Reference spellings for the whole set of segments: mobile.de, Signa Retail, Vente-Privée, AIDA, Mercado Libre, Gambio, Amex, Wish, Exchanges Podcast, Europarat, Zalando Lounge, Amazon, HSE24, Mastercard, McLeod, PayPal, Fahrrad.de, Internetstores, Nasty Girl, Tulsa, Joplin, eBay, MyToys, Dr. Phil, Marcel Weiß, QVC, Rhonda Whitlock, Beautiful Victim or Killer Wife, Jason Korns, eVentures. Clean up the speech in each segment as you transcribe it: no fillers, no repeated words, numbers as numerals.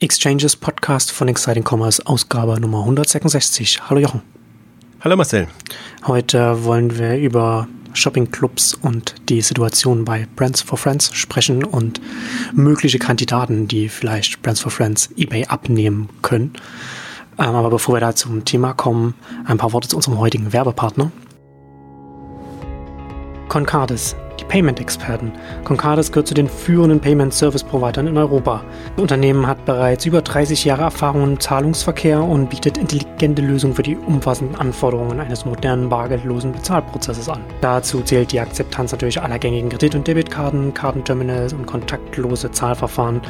Exchanges Podcast von Exciting Commerce, Ausgabe Nummer 166. Hallo Jochen. Hallo Marcel. Heute wollen wir über Shoppingclubs und die Situation bei Brands for Friends sprechen und mögliche Kandidaten, die vielleicht Brands for Friends eBay abnehmen können. Aber bevor wir da zum Thema kommen, ein paar Worte zu unserem heutigen Werbepartner. Concardis, die Payment-Experten. Concardis gehört zu den führenden Payment-Service-Providern in Europa. Das Unternehmen hat bereits über 30 Jahre Erfahrung im Zahlungsverkehr und bietet intelligente Lösungen für die umfassenden Anforderungen eines modernen, bargeldlosen Bezahlprozesses an. Dazu zählt die Akzeptanz natürlich aller gängigen Kredit- und Debitkarten, Kartenterminals und kontaktlose Zahlverfahren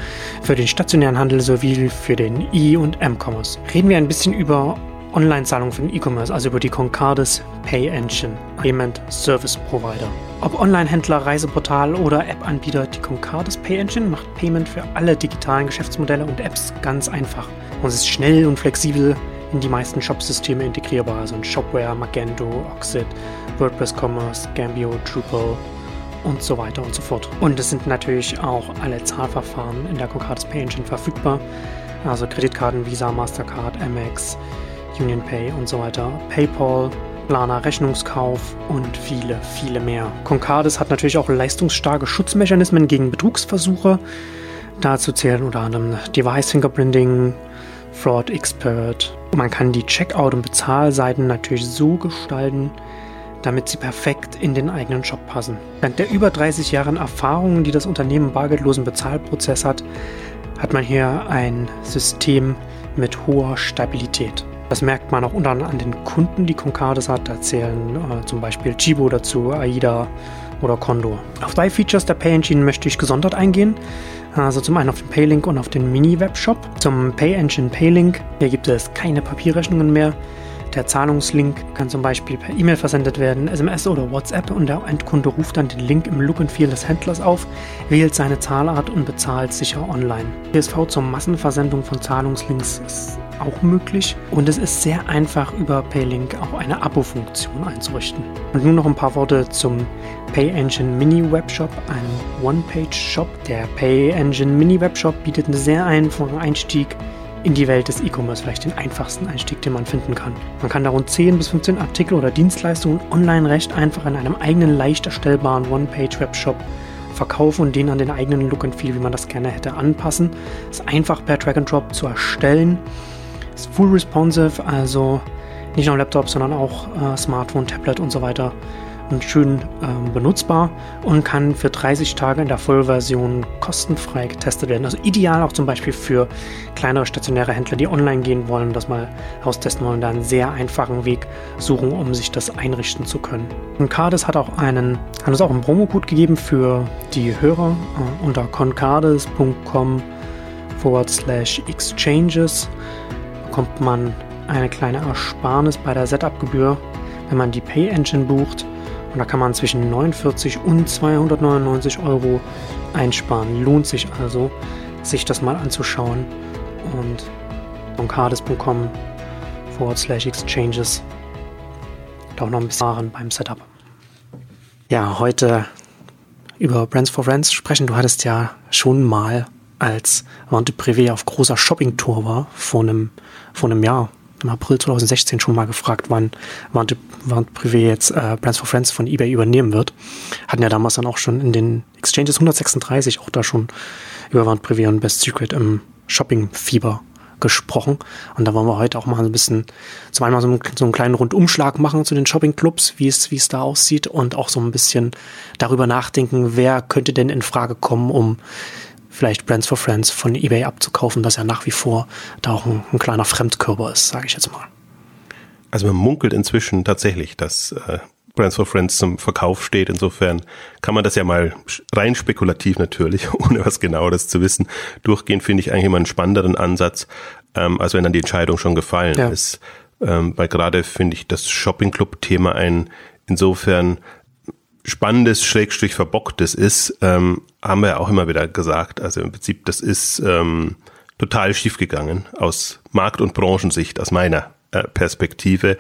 für den stationären Handel sowie für den E- und M-Commerce. Reden wir ein bisschen über Online-Zahlung für den E-Commerce, also über die Concardis PayEngine, Payment Service Provider. Ob Online-Händler, Reiseportal oder App-Anbieter, die Concardis PayEngine macht Payment für alle digitalen Geschäftsmodelle und Apps ganz einfach. Und es ist schnell und flexibel in die meisten Shopsysteme integrierbar, also in Shopware, Magento, Oxid, WordPress Commerce, Gambio, Drupal und so weiter und so fort. Und es sind natürlich auch alle Zahlverfahren in der Concardis PayEngine verfügbar, also Kreditkarten, Visa, Mastercard, Amex, UnionPay und so weiter, PayPal, Planer, Rechnungskauf und viele, viele mehr. Concardis hat natürlich auch leistungsstarke Schutzmechanismen gegen Betrugsversuche. Dazu zählen unter anderem Device Fingerprinting, Fraud Expert. Man kann die Checkout- und Bezahlseiten natürlich so gestalten, damit sie perfekt in den eigenen Shop passen. Dank der über 30 Jahren Erfahrung, die das Unternehmen im bargeldlosen Bezahlprozess hat, hat man hier ein System mit hoher Stabilität. Das merkt man auch unter anderem an den Kunden, die Concardis hat. Da zählen zum Beispiel Chibo dazu, AIDA oder Condor. Auf drei Features der PayEngine möchte ich gesondert eingehen. Also zum einen auf den Paylink und auf den Mini-Webshop. Zum PayEngine Paylink, hier gibt es keine Papierrechnungen mehr. Der Zahlungslink kann zum Beispiel per E-Mail versendet werden, SMS oder WhatsApp, und der Endkunde ruft dann den Link im Look and Feel des Händlers auf, wählt seine Zahlart und bezahlt sicher online. DSV zur Massenversendung von Zahlungslinks ist auch möglich, und es ist sehr einfach, über Paylink auch eine Abo-Funktion einzurichten. Und nun noch ein paar Worte zum PayEngine Mini-Webshop, einem One-Page-Shop. Der PayEngine Mini-Webshop bietet einen sehr einfachen Einstieg in die Welt des E-Commerce, vielleicht den einfachsten Einstieg, den man finden kann. Man kann darum 10 bis 15 Artikel oder Dienstleistungen online recht einfach in einem eigenen, leicht erstellbaren One-Page-Webshop verkaufen und den an den eigenen Look and Feel, wie man das gerne hätte, anpassen. Ist einfach per Drag-and-Drop zu erstellen. Ist full responsive, also nicht nur Laptop, sondern auch Smartphone, Tablet und so weiter, und schön benutzbar, und kann für 30 Tage in der Vollversion kostenfrei getestet werden. Also ideal auch zum Beispiel für kleinere stationäre Händler, die online gehen wollen, das mal austesten wollen, da einen sehr einfachen Weg suchen, um sich das einrichten zu können. Concardis hat uns auch einen Promocode gegeben für die Hörer unter concardis.com/exchanges bekommt man eine kleine Ersparnis bei der Setup-Gebühr, wenn man die PayEngine bucht. Und da kann man zwischen 49 und 299 € einsparen. Lohnt sich also, sich das mal anzuschauen. Und concardis.com/exchanges. Da auch noch ein bisschen beim Setup. Ja, heute über Brands for Friends sprechen. Du hattest ja schon mal, als Vente-Privée auf großer Shopping-Tour war, vor einem Jahr, im April 2016, schon mal gefragt, wann Vente-Privée jetzt Brands for Friends von eBay übernehmen wird. Hatten ja damals dann auch schon in den Exchanges 136 auch da schon über Vente-Privée und Best Secret im Shopping-Fieber gesprochen. Und da wollen wir heute auch mal ein bisschen, zum einen mal so einen kleinen Rundumschlag machen zu den Shopping-Clubs, wie es da aussieht, und auch so ein bisschen darüber nachdenken, wer könnte denn in Frage kommen, um vielleicht Brands for Friends von eBay abzukaufen, das ja nach wie vor da auch ein kleiner Fremdkörper ist, sage ich jetzt mal. Also man munkelt inzwischen tatsächlich, dass Brands for Friends zum Verkauf steht. Insofern kann man das ja mal rein spekulativ natürlich, ohne was Genaueres zu wissen, durchgehen, finde ich eigentlich immer einen spannenderen Ansatz, als wenn dann die Entscheidung schon gefallen ist. Weil gerade finde ich das Shopping-Club-Thema ein insofern spannendes, schrägstrich verbocktes ist, haben wir ja auch immer wieder gesagt. Also im Prinzip, das ist total schiefgegangen aus Markt- und Branchensicht, aus meiner Perspektive.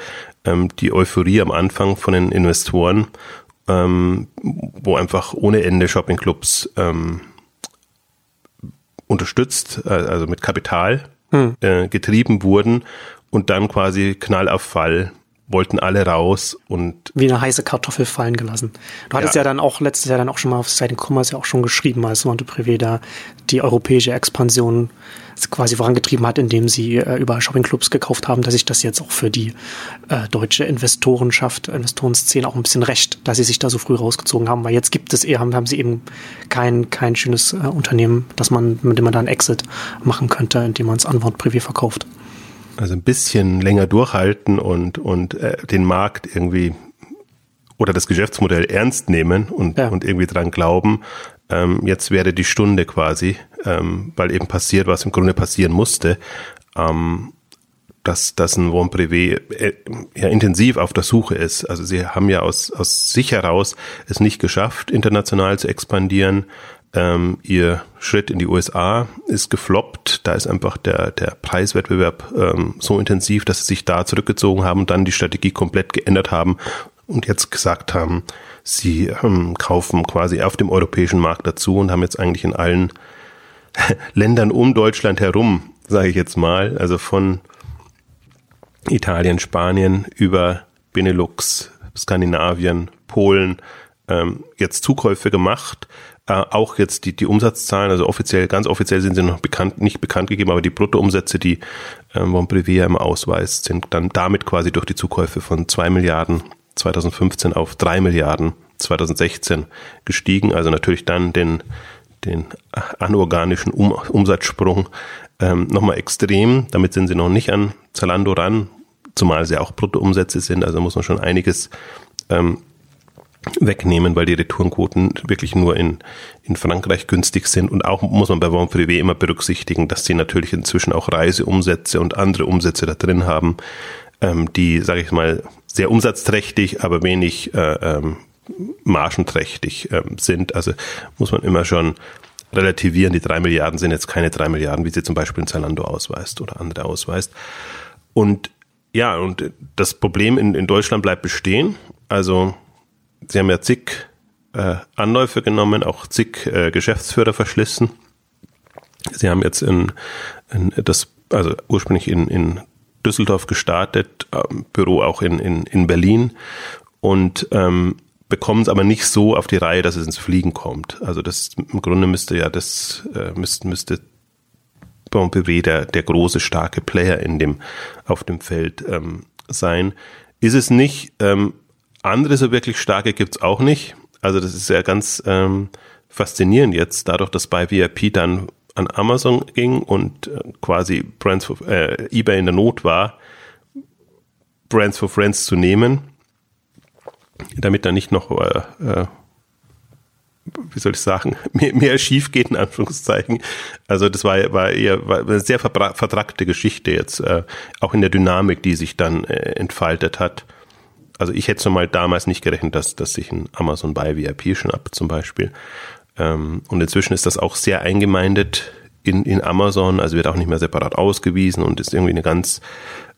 Die Euphorie am Anfang von den Investoren, wo einfach ohne Ende Shoppingclubs unterstützt, also mit Kapital getrieben wurden und dann quasi Knallabfall wollten alle raus und wie eine heiße Kartoffel fallen gelassen. Du hattest ja dann auch letztes Jahr dann auch schon mal auf Exciting Commerce ja auch schon geschrieben, als Vente-Privée da die europäische Expansion quasi vorangetrieben hat, indem sie über Shoppingclubs gekauft haben, dass sich das jetzt auch für die deutsche Investorenszene auch ein bisschen rächt, dass sie sich da so früh rausgezogen haben, weil jetzt gibt es eher, haben sie eben kein schönes Unternehmen, das man, mit dem man dann Exit machen könnte, indem man es an Vente-Privée verkauft. Also ein bisschen länger durchhalten und den Markt irgendwie oder das Geschäftsmodell ernst nehmen und irgendwie dran glauben. Jetzt wäre die Stunde quasi, weil eben passiert, was im Grunde passieren musste, dass ein Vente-Privée ja intensiv auf der Suche ist. Also sie haben ja aus sich heraus es nicht geschafft, international zu expandieren. Ihr Schritt in die USA ist gefloppt, da ist einfach der Preiswettbewerb so intensiv, dass sie sich da zurückgezogen haben und dann die Strategie komplett geändert haben und jetzt gesagt haben, sie kaufen quasi auf dem europäischen Markt dazu und haben jetzt eigentlich in allen Ländern um Deutschland herum, sage ich jetzt mal, also von Italien, Spanien über Benelux, Skandinavien, Polen, jetzt Zukäufe gemacht. Auch jetzt die Umsatzzahlen, also offiziell, ganz offiziell sind sie noch nicht bekannt gegeben, aber die Bruttoumsätze, die Vente-Privée im Ausweis sind dann damit quasi durch die Zukäufe von 2 Milliarden 2015 auf 3 Milliarden 2016 gestiegen. Also natürlich dann den anorganischen Umsatzsprung nochmal extrem. Damit sind sie noch nicht an Zalando ran, zumal sie auch Bruttoumsätze sind, also muss man schon einiges wegnehmen, weil die Retourenquoten wirklich nur in Frankreich günstig sind. Und auch muss man bei Vente-Privée immer berücksichtigen, dass sie natürlich inzwischen auch Reiseumsätze und andere Umsätze da drin haben, die, sage ich mal, sehr umsatzträchtig, aber wenig margenträchtig sind. Also muss man immer schon relativieren. Die 3 Milliarden sind jetzt keine 3 Milliarden, wie sie zum Beispiel in Zalando ausweist oder andere ausweist. Und ja, und das Problem in Deutschland bleibt bestehen. Also sie haben ja zig Anläufe genommen, auch zig Geschäftsführer verschlissen. Sie haben jetzt ursprünglich in Düsseldorf gestartet, Büro auch in Berlin und bekommen es aber nicht so auf die Reihe, dass es ins Fliegen kommt. Also das im Grunde müsste Vente-Privée der große, starke Player auf dem Feld sein. Ist es nicht. Andere so wirklich starke gibt's auch nicht. Also das ist ja ganz faszinierend jetzt, dadurch, dass bei VIP dann an Amazon ging und quasi eBay in der Not war, Brands for Friends zu nehmen, damit da nicht noch mehr schief geht, in Anführungszeichen. Also das war eher eine sehr vertrackte Geschichte jetzt, auch in der Dynamik, die sich dann entfaltet hat. Also ich hätte schon mal damals nicht gerechnet, dass sich ein Amazon bei VIP schon ab zum Beispiel. Und inzwischen ist das auch sehr eingemeindet in Amazon, also wird auch nicht mehr separat ausgewiesen und ist irgendwie eine ganz,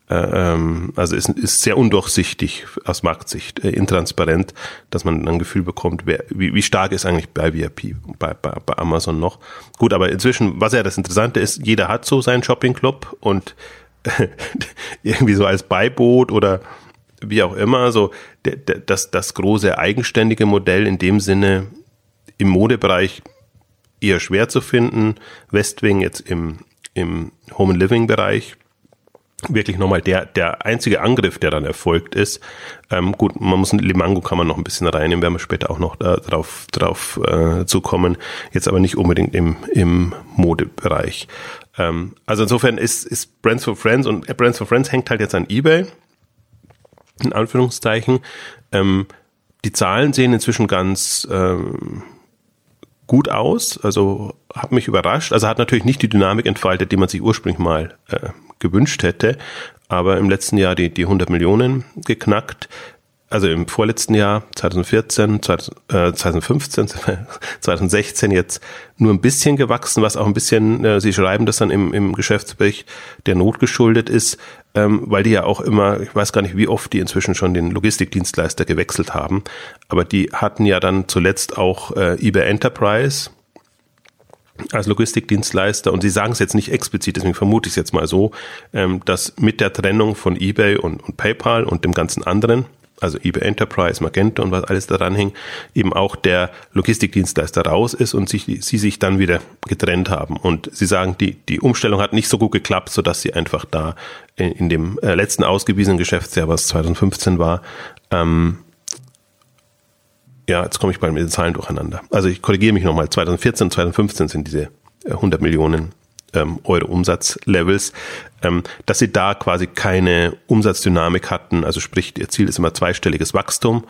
ist sehr undurchsichtig aus Marktsicht, intransparent, dass man ein Gefühl bekommt, wie stark ist eigentlich bei VIP, bei Amazon noch. Gut, aber inzwischen, was ja das Interessante ist, jeder hat so seinen Shopping-Club und irgendwie so als Beiboot oder wie auch immer, so das große eigenständige Modell in dem Sinne im Modebereich eher schwer zu finden. Westwing jetzt im Home and Living Bereich wirklich nochmal der einzige Angriff, der dann erfolgt ist. Gut, man muss Limango kann man noch ein bisschen reinnehmen, werden wir später auch noch darauf zukommen. Jetzt aber nicht unbedingt im Modebereich. Also insofern ist Brands for Friends und Brands for Friends hängt halt jetzt an eBay. In Anführungszeichen. Die Zahlen sehen inzwischen ganz gut aus. Also hat mich überrascht. Also hat natürlich nicht die Dynamik entfaltet, die man sich ursprünglich mal gewünscht hätte. Aber im letzten Jahr die 100 Millionen geknackt. Also im vorletzten Jahr, 2014, 2015, 2016 jetzt nur ein bisschen gewachsen, was auch ein bisschen, Sie schreiben das dann im Geschäftsbericht, der Not geschuldet ist, weil die ja auch immer, ich weiß gar nicht, wie oft die inzwischen schon den Logistikdienstleister gewechselt haben, aber die hatten ja dann zuletzt auch eBay Enterprise als Logistikdienstleister, und sie sagen es jetzt nicht explizit, deswegen vermute ich es jetzt mal so, dass mit der Trennung von eBay und PayPal und dem ganzen anderen, also eBay Enterprise, Magento und was alles daran hing, eben auch der Logistikdienstleister raus ist und sie sich dann wieder getrennt haben. Und sie sagen, die Umstellung hat nicht so gut geklappt, sodass sie einfach da in dem letzten ausgewiesenen Geschäftsjahr, was 2015 war, jetzt komme ich bei den Zahlen durcheinander. Also ich korrigiere mich nochmal, 2014 und 2015 sind diese 100 Millionen Euro Umsatzlevels, dass sie da quasi keine Umsatzdynamik hatten. Also sprich, ihr Ziel ist immer zweistelliges Wachstum.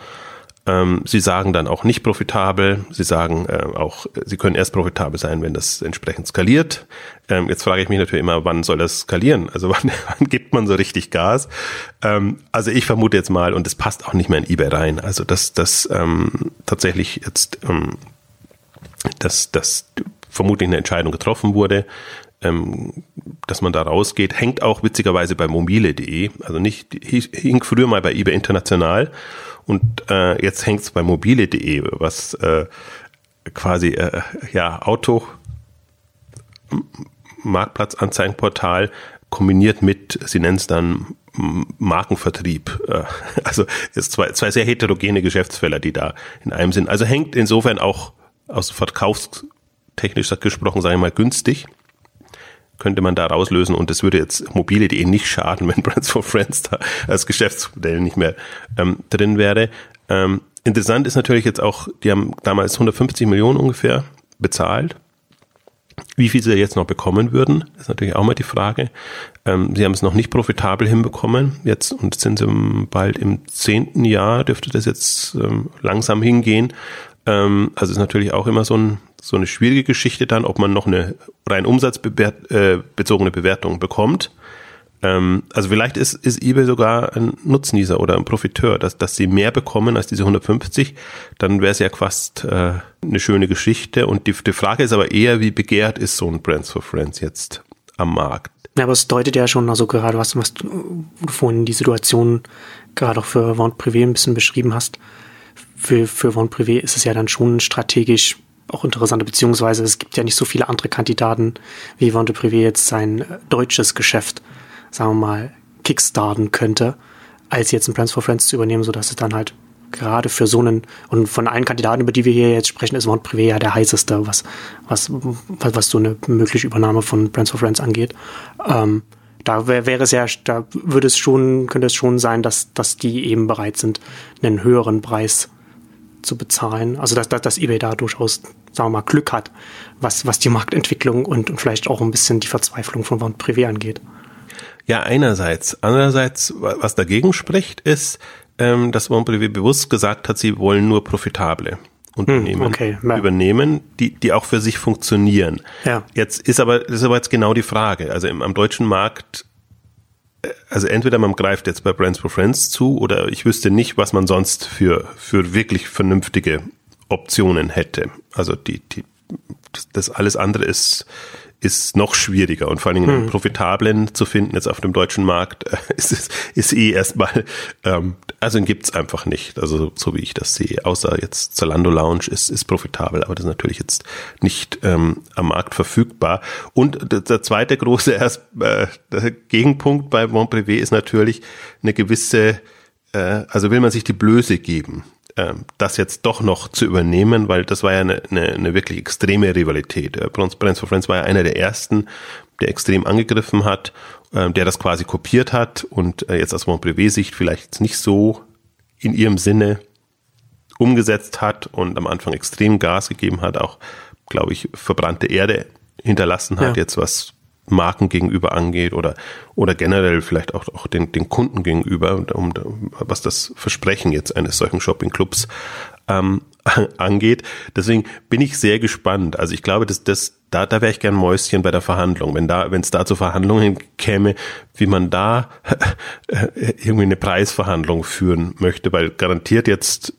Sie sagen dann auch nicht profitabel. Sie sagen auch, sie können erst profitabel sein, wenn das entsprechend skaliert. Jetzt frage ich mich natürlich immer, wann soll das skalieren? Also wann gibt man so richtig Gas? Also ich vermute jetzt mal, und das passt auch nicht mehr in eBay rein. Also dass tatsächlich jetzt dass vermutlich eine Entscheidung getroffen wurde, dass man da rausgeht, hängt auch witzigerweise bei mobile.de. Also nicht hing früher mal bei eBay International. Und jetzt hängt es bei mobile.de, was quasi Auto Marktplatzanzeigenportal kombiniert mit, sie nennen es dann Markenvertrieb. Also es zwei sehr heterogene Geschäftsfelder, die da in einem sind. Also hängt insofern auch aus verkaufstechnisch gesprochen, sage ich mal, günstig. Könnte man da rauslösen, und es würde jetzt mobile.de nicht schaden, wenn Brands for Friends da als Geschäftsmodell nicht mehr drin wäre. Interessant ist natürlich jetzt auch, die haben damals 150 Millionen ungefähr bezahlt. Wie viel sie jetzt noch bekommen würden, ist natürlich auch mal die Frage. Sie haben es noch nicht profitabel hinbekommen jetzt, und sind sie bald im 10. Jahr, dürfte das jetzt langsam hingehen. Also ist natürlich auch immer so eine schwierige Geschichte dann, ob man noch eine rein umsatzbezogene Bewertung bekommt. Also vielleicht ist eBay sogar ein Nutznießer oder ein Profiteur, dass sie mehr bekommen als diese 150, dann wäre es ja fast eine schöne Geschichte. Und die Frage ist aber eher, wie begehrt ist so ein Brands for Friends jetzt am Markt? Ja, aber es deutet ja schon, also gerade was du vorhin die Situation gerade auch für Vente-Privée ein bisschen beschrieben hast, für Vente-Privée ist es ja dann schon strategisch auch interessant, beziehungsweise es gibt ja nicht so viele andere Kandidaten, wie Vente-Privée jetzt sein deutsches Geschäft, sagen wir mal, kickstarten könnte, als jetzt ein Brands for Friends zu übernehmen, sodass es dann halt gerade für so einen, und von allen Kandidaten, über die wir hier jetzt sprechen, ist Vente-Privée ja der heißeste, was so eine mögliche Übernahme von Brands for Friends angeht. Könnte es schon sein, dass die eben bereit sind, einen höheren Preis zu bezahlen. Also dass eBay da durchaus, sagen wir mal, Glück hat, was die Marktentwicklung und vielleicht auch ein bisschen die Verzweiflung von Vente-Privée angeht. Ja, einerseits. Andererseits, was dagegen spricht, ist, dass Vente-Privée bewusst gesagt hat, sie wollen nur profitable Unternehmen übernehmen, die auch für sich funktionieren. Ja. Jetzt ist aber jetzt genau die Frage. Also am deutschen Markt, also entweder man greift jetzt bei Brands for Friends zu, oder ich wüsste nicht, was man sonst für wirklich vernünftige Optionen hätte. Also das alles andere ist noch schwieriger, und vor allen Dingen einen profitablen zu finden jetzt auf dem deutschen Markt ist eh erstmal, also den gibt's einfach nicht, also so wie ich das sehe, außer jetzt Zalando Lounge ist profitabel, aber das ist natürlich jetzt nicht am Markt verfügbar. Und der zweite große der Gegenpunkt bei Vente-Privée ist natürlich eine gewisse, also will man sich die Blöße geben, das jetzt doch noch zu übernehmen, weil das war ja eine wirklich extreme Rivalität. Brands for Friends war ja einer der ersten, der extrem angegriffen hat, der das quasi kopiert hat und jetzt aus Vente-Privée-Sicht vielleicht nicht so in ihrem Sinne umgesetzt hat und am Anfang extrem Gas gegeben hat, auch, glaube ich, verbrannte Erde hinterlassen hat, jetzt was Marken gegenüber angeht oder generell vielleicht auch den Kunden gegenüber, was das Versprechen jetzt eines solchen Shopping-Clubs angeht. Deswegen bin ich sehr gespannt. Also ich glaube, da wäre ich gern Mäuschen bei der Verhandlung. Wenn es da zu Verhandlungen käme, wie man da irgendwie eine Preisverhandlung führen möchte, weil garantiert jetzt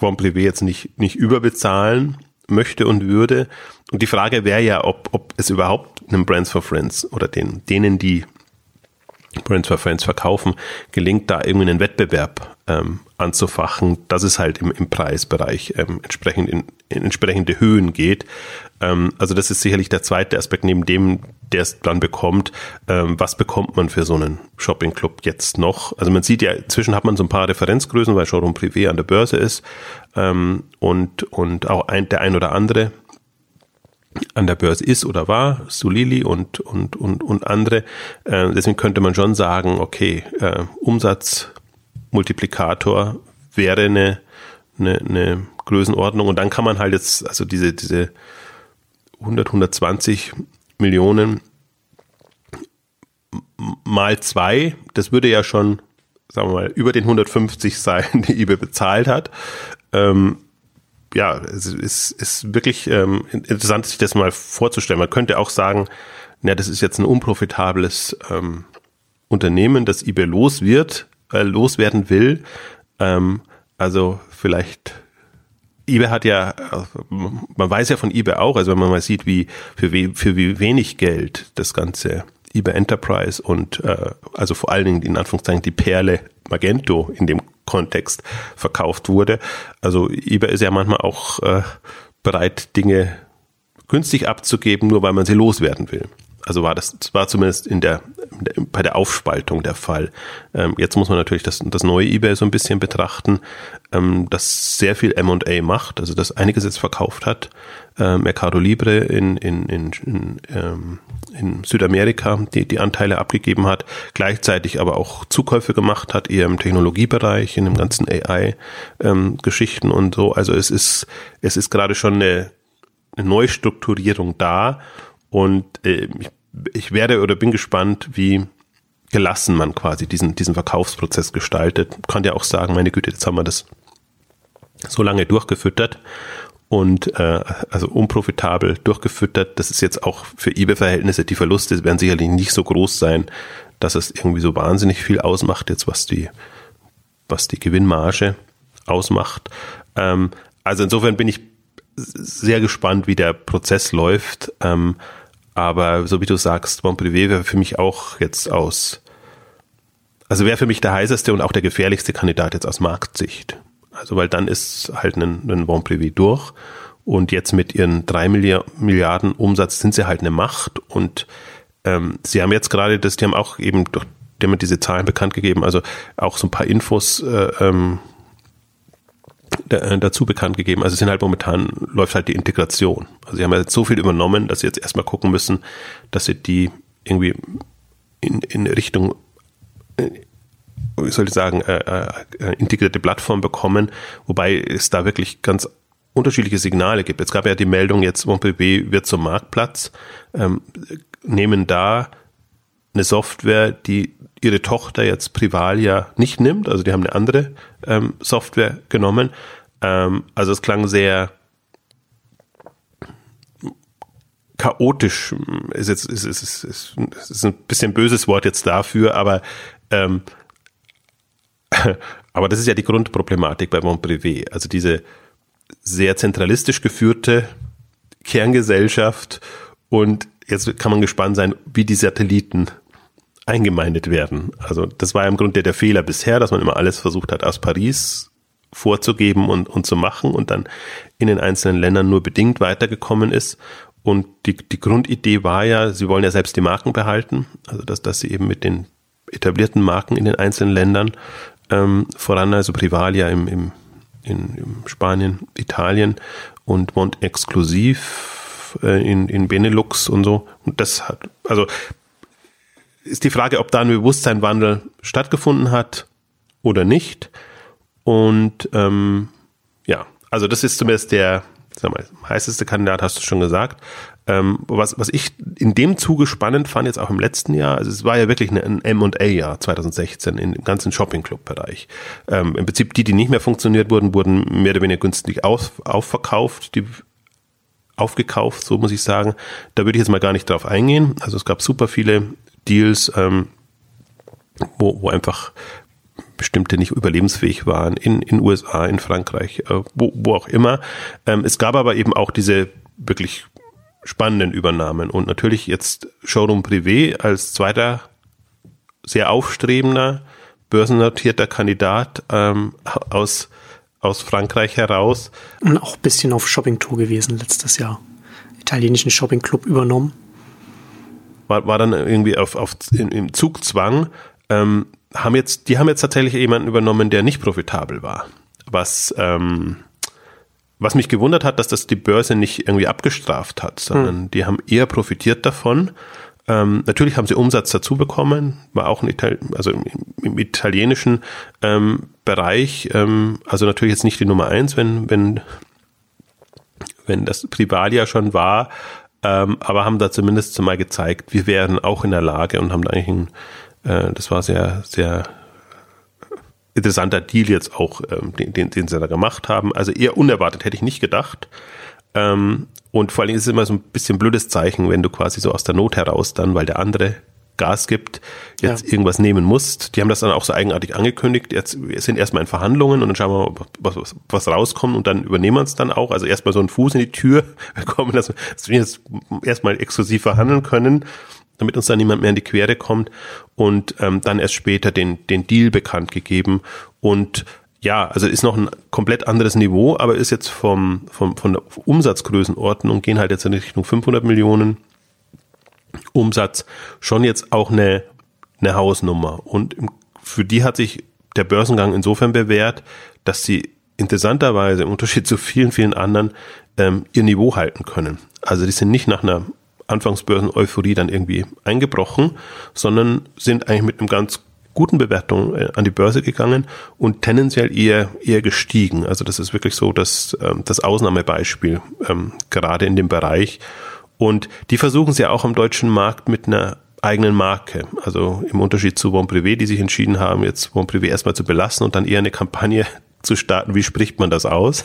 Vente-Privée jetzt nicht überbezahlen möchte und würde. Und die Frage wäre ja, ob es überhaupt einem Brands for Friends oder denen, die Brands for Friends verkaufen, gelingt, da irgendwie einen Wettbewerb anzufachen, dass es halt im Preisbereich entsprechend in entsprechende Höhen geht. Also das ist sicherlich der zweite Aspekt, neben dem, der es dann bekommt, was bekommt man für so einen Shopping-Club jetzt noch? Also man sieht ja, inzwischen hat man so ein paar Referenzgrößen, weil Showroom Privé an der Börse ist und auch der ein oder andere an der Börse ist oder war, Zulily und andere. Deswegen könnte man schon sagen, okay, Umsatzmultiplikator wäre eine Größenordnung. Und dann kann man halt jetzt, also diese 100, 120 Millionen mal 2, das würde ja schon, sagen wir mal, über den 150 sein, die eBay bezahlt hat. Ja, es ist wirklich interessant, sich das mal vorzustellen. Man könnte auch sagen, na, das ist jetzt ein unprofitables Unternehmen, das eBay loswerden will. Also vielleicht, eBay hat ja, man weiß ja von eBay auch, also wenn man mal sieht, für wie wenig Geld das Ganze eBay Enterprise und also vor allen Dingen in Anführungszeichen die Perle Magento in dem Kontext verkauft wurde. Also eBay ist ja manchmal auch bereit, Dinge günstig abzugeben, nur weil man sie loswerden will. Also war zumindest bei der Aufspaltung der Fall. Jetzt muss man natürlich das neue eBay so ein bisschen betrachten, das sehr viel M&A macht, also das einiges jetzt verkauft hat. Mercado Libre in Südamerika, die Anteile abgegeben hat, gleichzeitig aber auch Zukäufe gemacht hat, eher im Technologiebereich, in dem ganzen AI-Geschichten und so. Also es ist gerade schon eine Neustrukturierung da und ich werde oder bin gespannt, wie gelassen man quasi diesen Verkaufsprozess gestaltet. Man kann ja auch sagen, meine Güte, jetzt haben wir das so lange durchgefüttert und also unprofitabel durchgefüttert. Das ist jetzt auch für eBay-Verhältnisse, die Verluste werden sicherlich nicht so groß sein, dass es irgendwie so wahnsinnig viel ausmacht, jetzt was die Gewinnmarge ausmacht. Also insofern bin ich sehr gespannt, wie der Prozess läuft. Aber so wie du sagst, Vente-Privée wäre für mich auch jetzt wäre für mich der heißeste und auch der gefährlichste Kandidat jetzt aus Marktsicht. Also weil dann ist halt ein Vente-Privée durch und jetzt mit ihren 3 Milliarden Umsatz sind sie halt eine Macht und sie haben jetzt gerade das, die haben auch eben durch diese Zahlen bekannt gegeben, also auch so ein paar Infos dazu bekannt gegeben. Also momentan läuft halt die Integration. Also sie haben jetzt so viel übernommen, dass sie jetzt erstmal gucken müssen, dass sie die irgendwie in Richtung, wie soll ich sagen, integrierte Plattform bekommen, wobei es da wirklich ganz unterschiedliche Signale gibt. Es gab ja die Meldung, jetzt Vente-Privée wird zum Marktplatz, nehmen da eine Software, die ihre Tochter jetzt Privalia nicht nimmt, also die haben eine andere Software genommen. Also es klang sehr chaotisch, ist ein bisschen böses Wort jetzt dafür, aber das ist ja die Grundproblematik bei Vente-Privée. Also diese sehr zentralistisch geführte Kerngesellschaft und jetzt kann man gespannt sein, wie die Satelliten eingemeindet werden. Also das war ja im Grunde der Fehler bisher, dass man immer alles versucht hat, aus Paris vorzugeben und zu machen und dann in den einzelnen Ländern nur bedingt weitergekommen ist. Und die Grundidee war ja, sie wollen ja selbst die Marken behalten, also dass sie eben mit den etablierten Marken in den einzelnen Ländern voran, also Privalia in Spanien, Italien und Vente exklusiv in Benelux und so. Und das hat, also ist die Frage, ob da ein Bewusstseinwandel stattgefunden hat oder nicht. Und also das ist zumindest der, sag mal, heißeste Kandidat, hast du schon gesagt. Was ich in dem Zuge spannend fand, jetzt auch im letzten Jahr, also es war ja wirklich ein M&A-Jahr 2016 im ganzen Shopping-Club-Bereich. Im Prinzip die nicht mehr funktioniert wurden mehr oder weniger günstig aufverkauft, aufgekauft, so muss ich sagen. Da würde ich jetzt mal gar nicht drauf eingehen. Also es gab super viele Deals, wo einfach bestimmte nicht überlebensfähig waren, in USA, in Frankreich, wo auch immer. Es gab aber eben auch diese wirklich spannenden Übernahmen und natürlich jetzt Showroom Privé als zweiter sehr aufstrebender börsennotierter Kandidat aus Frankreich heraus. Und auch ein bisschen auf Shopping-Tour gewesen letztes Jahr. Italienischen Shopping-Club übernommen. War dann irgendwie im Zugzwang. Die haben jetzt tatsächlich jemanden übernommen, der nicht profitabel war. Was mich gewundert hat, dass das die Börse nicht irgendwie abgestraft hat, sondern die haben eher profitiert davon. Natürlich haben sie Umsatz dazu bekommen, war auch im italienischen Bereich, also natürlich jetzt nicht die Nummer 1, wenn das Privalia schon war, aber haben da zumindest mal gezeigt, wir wären auch in der Lage und haben da eigentlich das war sehr, sehr interessanter Deal jetzt auch, den sie da gemacht haben. Also eher unerwartet, hätte ich nicht gedacht. Und vor allen Dingen ist es immer so ein bisschen blödes Zeichen, wenn du quasi so aus der Not heraus dann, weil der andere Gas gibt, jetzt irgendwas nehmen musst. Die haben das dann auch so eigenartig angekündigt. Jetzt sind erstmal in Verhandlungen und dann schauen wir mal, was rauskommt und dann übernehmen wir es dann auch. Also erstmal so einen Fuß in die Tür bekommen, dass wir jetzt erstmal exklusiv verhandeln können, damit uns dann niemand mehr in die Quere kommt und dann erst später den Deal bekannt gegeben. Und ja, also ist noch ein komplett anderes Niveau, aber ist jetzt von der Umsatzgrößenordnung, gehen halt jetzt in Richtung 500 Millionen Umsatz, schon jetzt auch eine Hausnummer. Und für die hat sich der Börsengang insofern bewährt, dass sie interessanterweise im Unterschied zu vielen, vielen anderen ihr Niveau halten können. Also die sind nicht nach einer Anfangsbörsen-Euphorie dann irgendwie eingebrochen, sondern sind eigentlich mit einem ganz guten Bewertung an die Börse gegangen und tendenziell eher gestiegen. Also das ist wirklich so das Ausnahmebeispiel, gerade in dem Bereich. Und die versuchen es ja auch am deutschen Markt mit einer eigenen Marke. Also im Unterschied zu Vente-Privée, die sich entschieden haben, jetzt Vente-Privée erstmal zu belassen und dann eher eine Kampagne zu starten, wie spricht man das aus?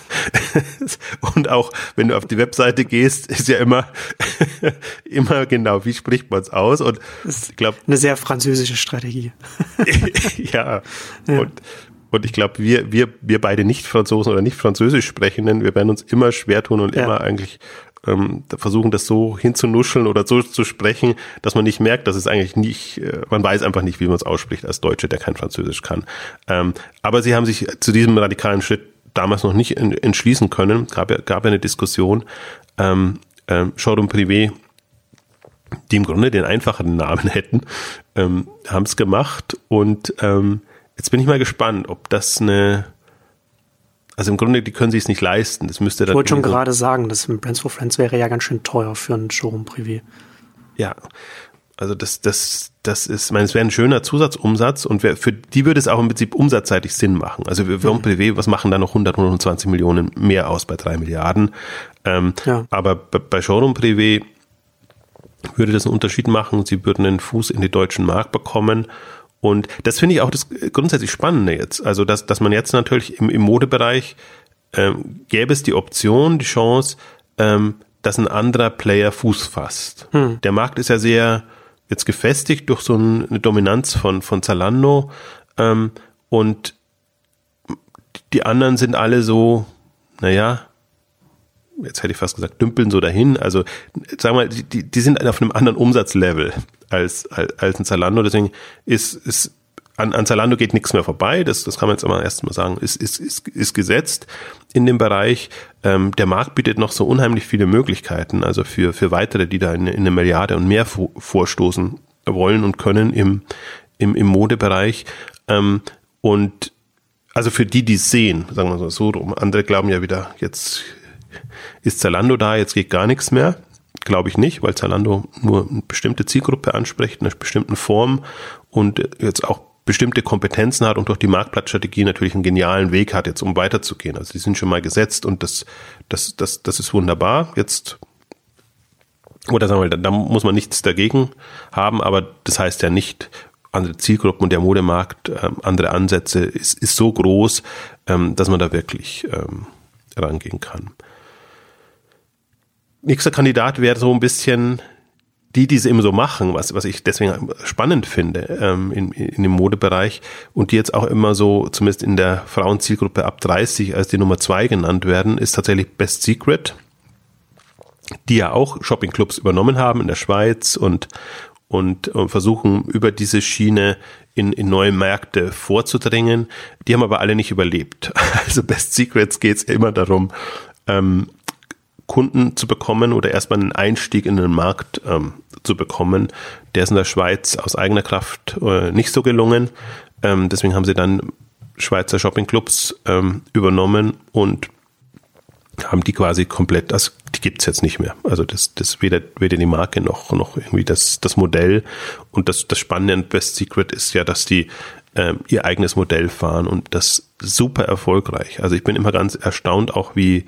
Und auch, wenn du auf die Webseite gehst, ist ja immer genau, wie spricht man es aus? Und ich glaube, eine sehr französische Strategie. Ja. Und ich glaube, wir beide Nicht-Franzosen oder Nicht-Französisch Sprechenden, wir werden uns immer schwer tun und immer eigentlich versuchen, das so hinzunuscheln oder so zu sprechen, dass man nicht merkt, dass es eigentlich nicht, man weiß einfach nicht, wie man es ausspricht als Deutsche, der kein Französisch kann. Aber sie haben sich zu diesem radikalen Schritt damals noch nicht entschließen können. Gab ja eine Diskussion. Showroom Privé, die im Grunde den einfacheren Namen hätten, haben es gemacht. Und jetzt bin ich mal gespannt, ob das also im Grunde, die können sich es nicht leisten. Das müsste dann. Ich wollte schon gerade sagen, das mit Brands for Friends wäre ja ganz schön teuer für ein Showroom Privé. Ja, also das ist, ich meine, es wäre ein schöner Zusatzumsatz und für die würde es auch im Prinzip umsatzseitig Sinn machen. Also für Showroom Privé, was machen da noch 120 Millionen mehr aus bei 3 Milliarden? Aber bei Showroom Privé würde das einen Unterschied machen. Sie würden einen Fuß in den deutschen Markt bekommen. Und das finde ich auch das grundsätzlich Spannende jetzt. Also, dass man jetzt natürlich im Modebereich gäbe es die Option, die Chance, dass ein anderer Player Fuß fasst. Der Markt ist ja sehr jetzt gefestigt durch so eine Dominanz von Zalando. Und die anderen sind alle so, jetzt hätte ich fast gesagt, dümpeln so dahin. Also, sagen wir mal, die sind auf einem anderen Umsatzlevel als ein Zalando. Deswegen ist an Zalando geht nichts mehr vorbei. Das kann man jetzt aber erstmal sagen, ist gesetzt in dem Bereich. Der Markt bietet noch so unheimlich viele Möglichkeiten. Also für weitere, die da in eine Milliarde und mehr vorstoßen wollen und können im Modebereich. Und also für die es sehen, sagen wir mal so rum. Andere glauben ja wieder, jetzt ist Zalando da, jetzt geht gar nichts mehr. Glaube ich nicht, weil Zalando nur eine bestimmte Zielgruppe anspricht, in einer bestimmten Form und jetzt auch bestimmte Kompetenzen hat und durch die Marktplatzstrategie natürlich einen genialen Weg hat, jetzt um weiterzugehen. Also die sind schon mal gesetzt und das ist wunderbar. Jetzt, oder sagen wir, da muss man nichts dagegen haben, aber das heißt ja nicht, andere Zielgruppen und der Modemarkt, andere Ansätze ist so groß, dass man da wirklich rangehen kann. Nächster Kandidat wäre so ein bisschen die es eben so machen, was ich deswegen spannend finde in dem Modebereich und die jetzt auch immer so, zumindest in der Frauenzielgruppe ab 30 als die Nummer 2 genannt werden, ist tatsächlich Best Secret, die ja auch Shoppingclubs übernommen haben in der Schweiz und und versuchen über diese Schiene in neue Märkte vorzudringen. Die haben aber alle nicht überlebt. Also Best Secrets geht es immer darum, Kunden zu bekommen oder erstmal einen Einstieg in den Markt zu bekommen. Der ist in der Schweiz aus eigener Kraft nicht so gelungen. Deswegen haben sie dann Schweizer Shoppingclubs übernommen und haben die quasi komplett, also die gibt's jetzt nicht mehr. Also das weder die Marke noch irgendwie das Modell. Und das Spannende an Best Secret ist ja, dass die ihr eigenes Modell fahren und das super erfolgreich. Also ich bin immer ganz erstaunt auch, wie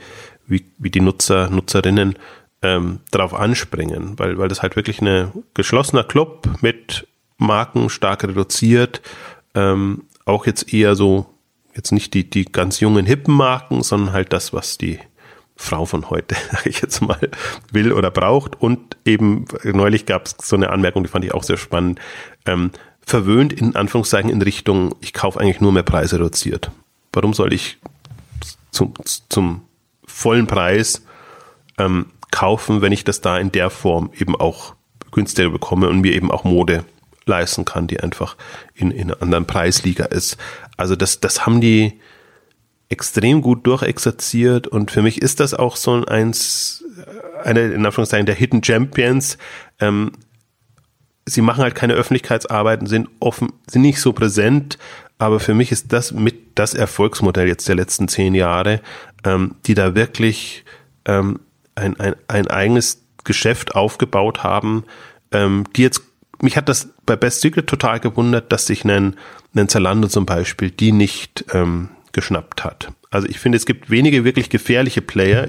die Nutzerinnen darauf anspringen, weil das halt wirklich ein geschlossener Club mit Marken stark reduziert, auch jetzt eher so, jetzt nicht die ganz jungen, hippen Marken, sondern halt das, was die Frau von heute, sage ich jetzt mal, will oder braucht. Und eben neulich gab es so eine Anmerkung, die fand ich auch sehr spannend, verwöhnt in Anführungszeichen in Richtung, ich kaufe eigentlich nur mehr Preise reduziert. Warum soll ich zum vollen Preis kaufen, wenn ich das da in der Form eben auch günstiger bekomme und mir eben auch Mode leisten kann, die einfach in einer anderen Preisliga ist. Also das haben die extrem gut durchexerziert und für mich ist das auch so eine in Anführungszeichen der Hidden Champions. Sie machen halt keine Öffentlichkeitsarbeiten, sind offen, sind nicht so präsent, aber für mich ist das mit das Erfolgsmodell jetzt der letzten 10 Jahre, die da wirklich ein eigenes Geschäft aufgebaut haben, die jetzt, mich hat das bei Best Secret total gewundert, dass sich einen Zalando zum Beispiel die nicht geschnappt hat. Also ich finde, es gibt wenige wirklich gefährliche Player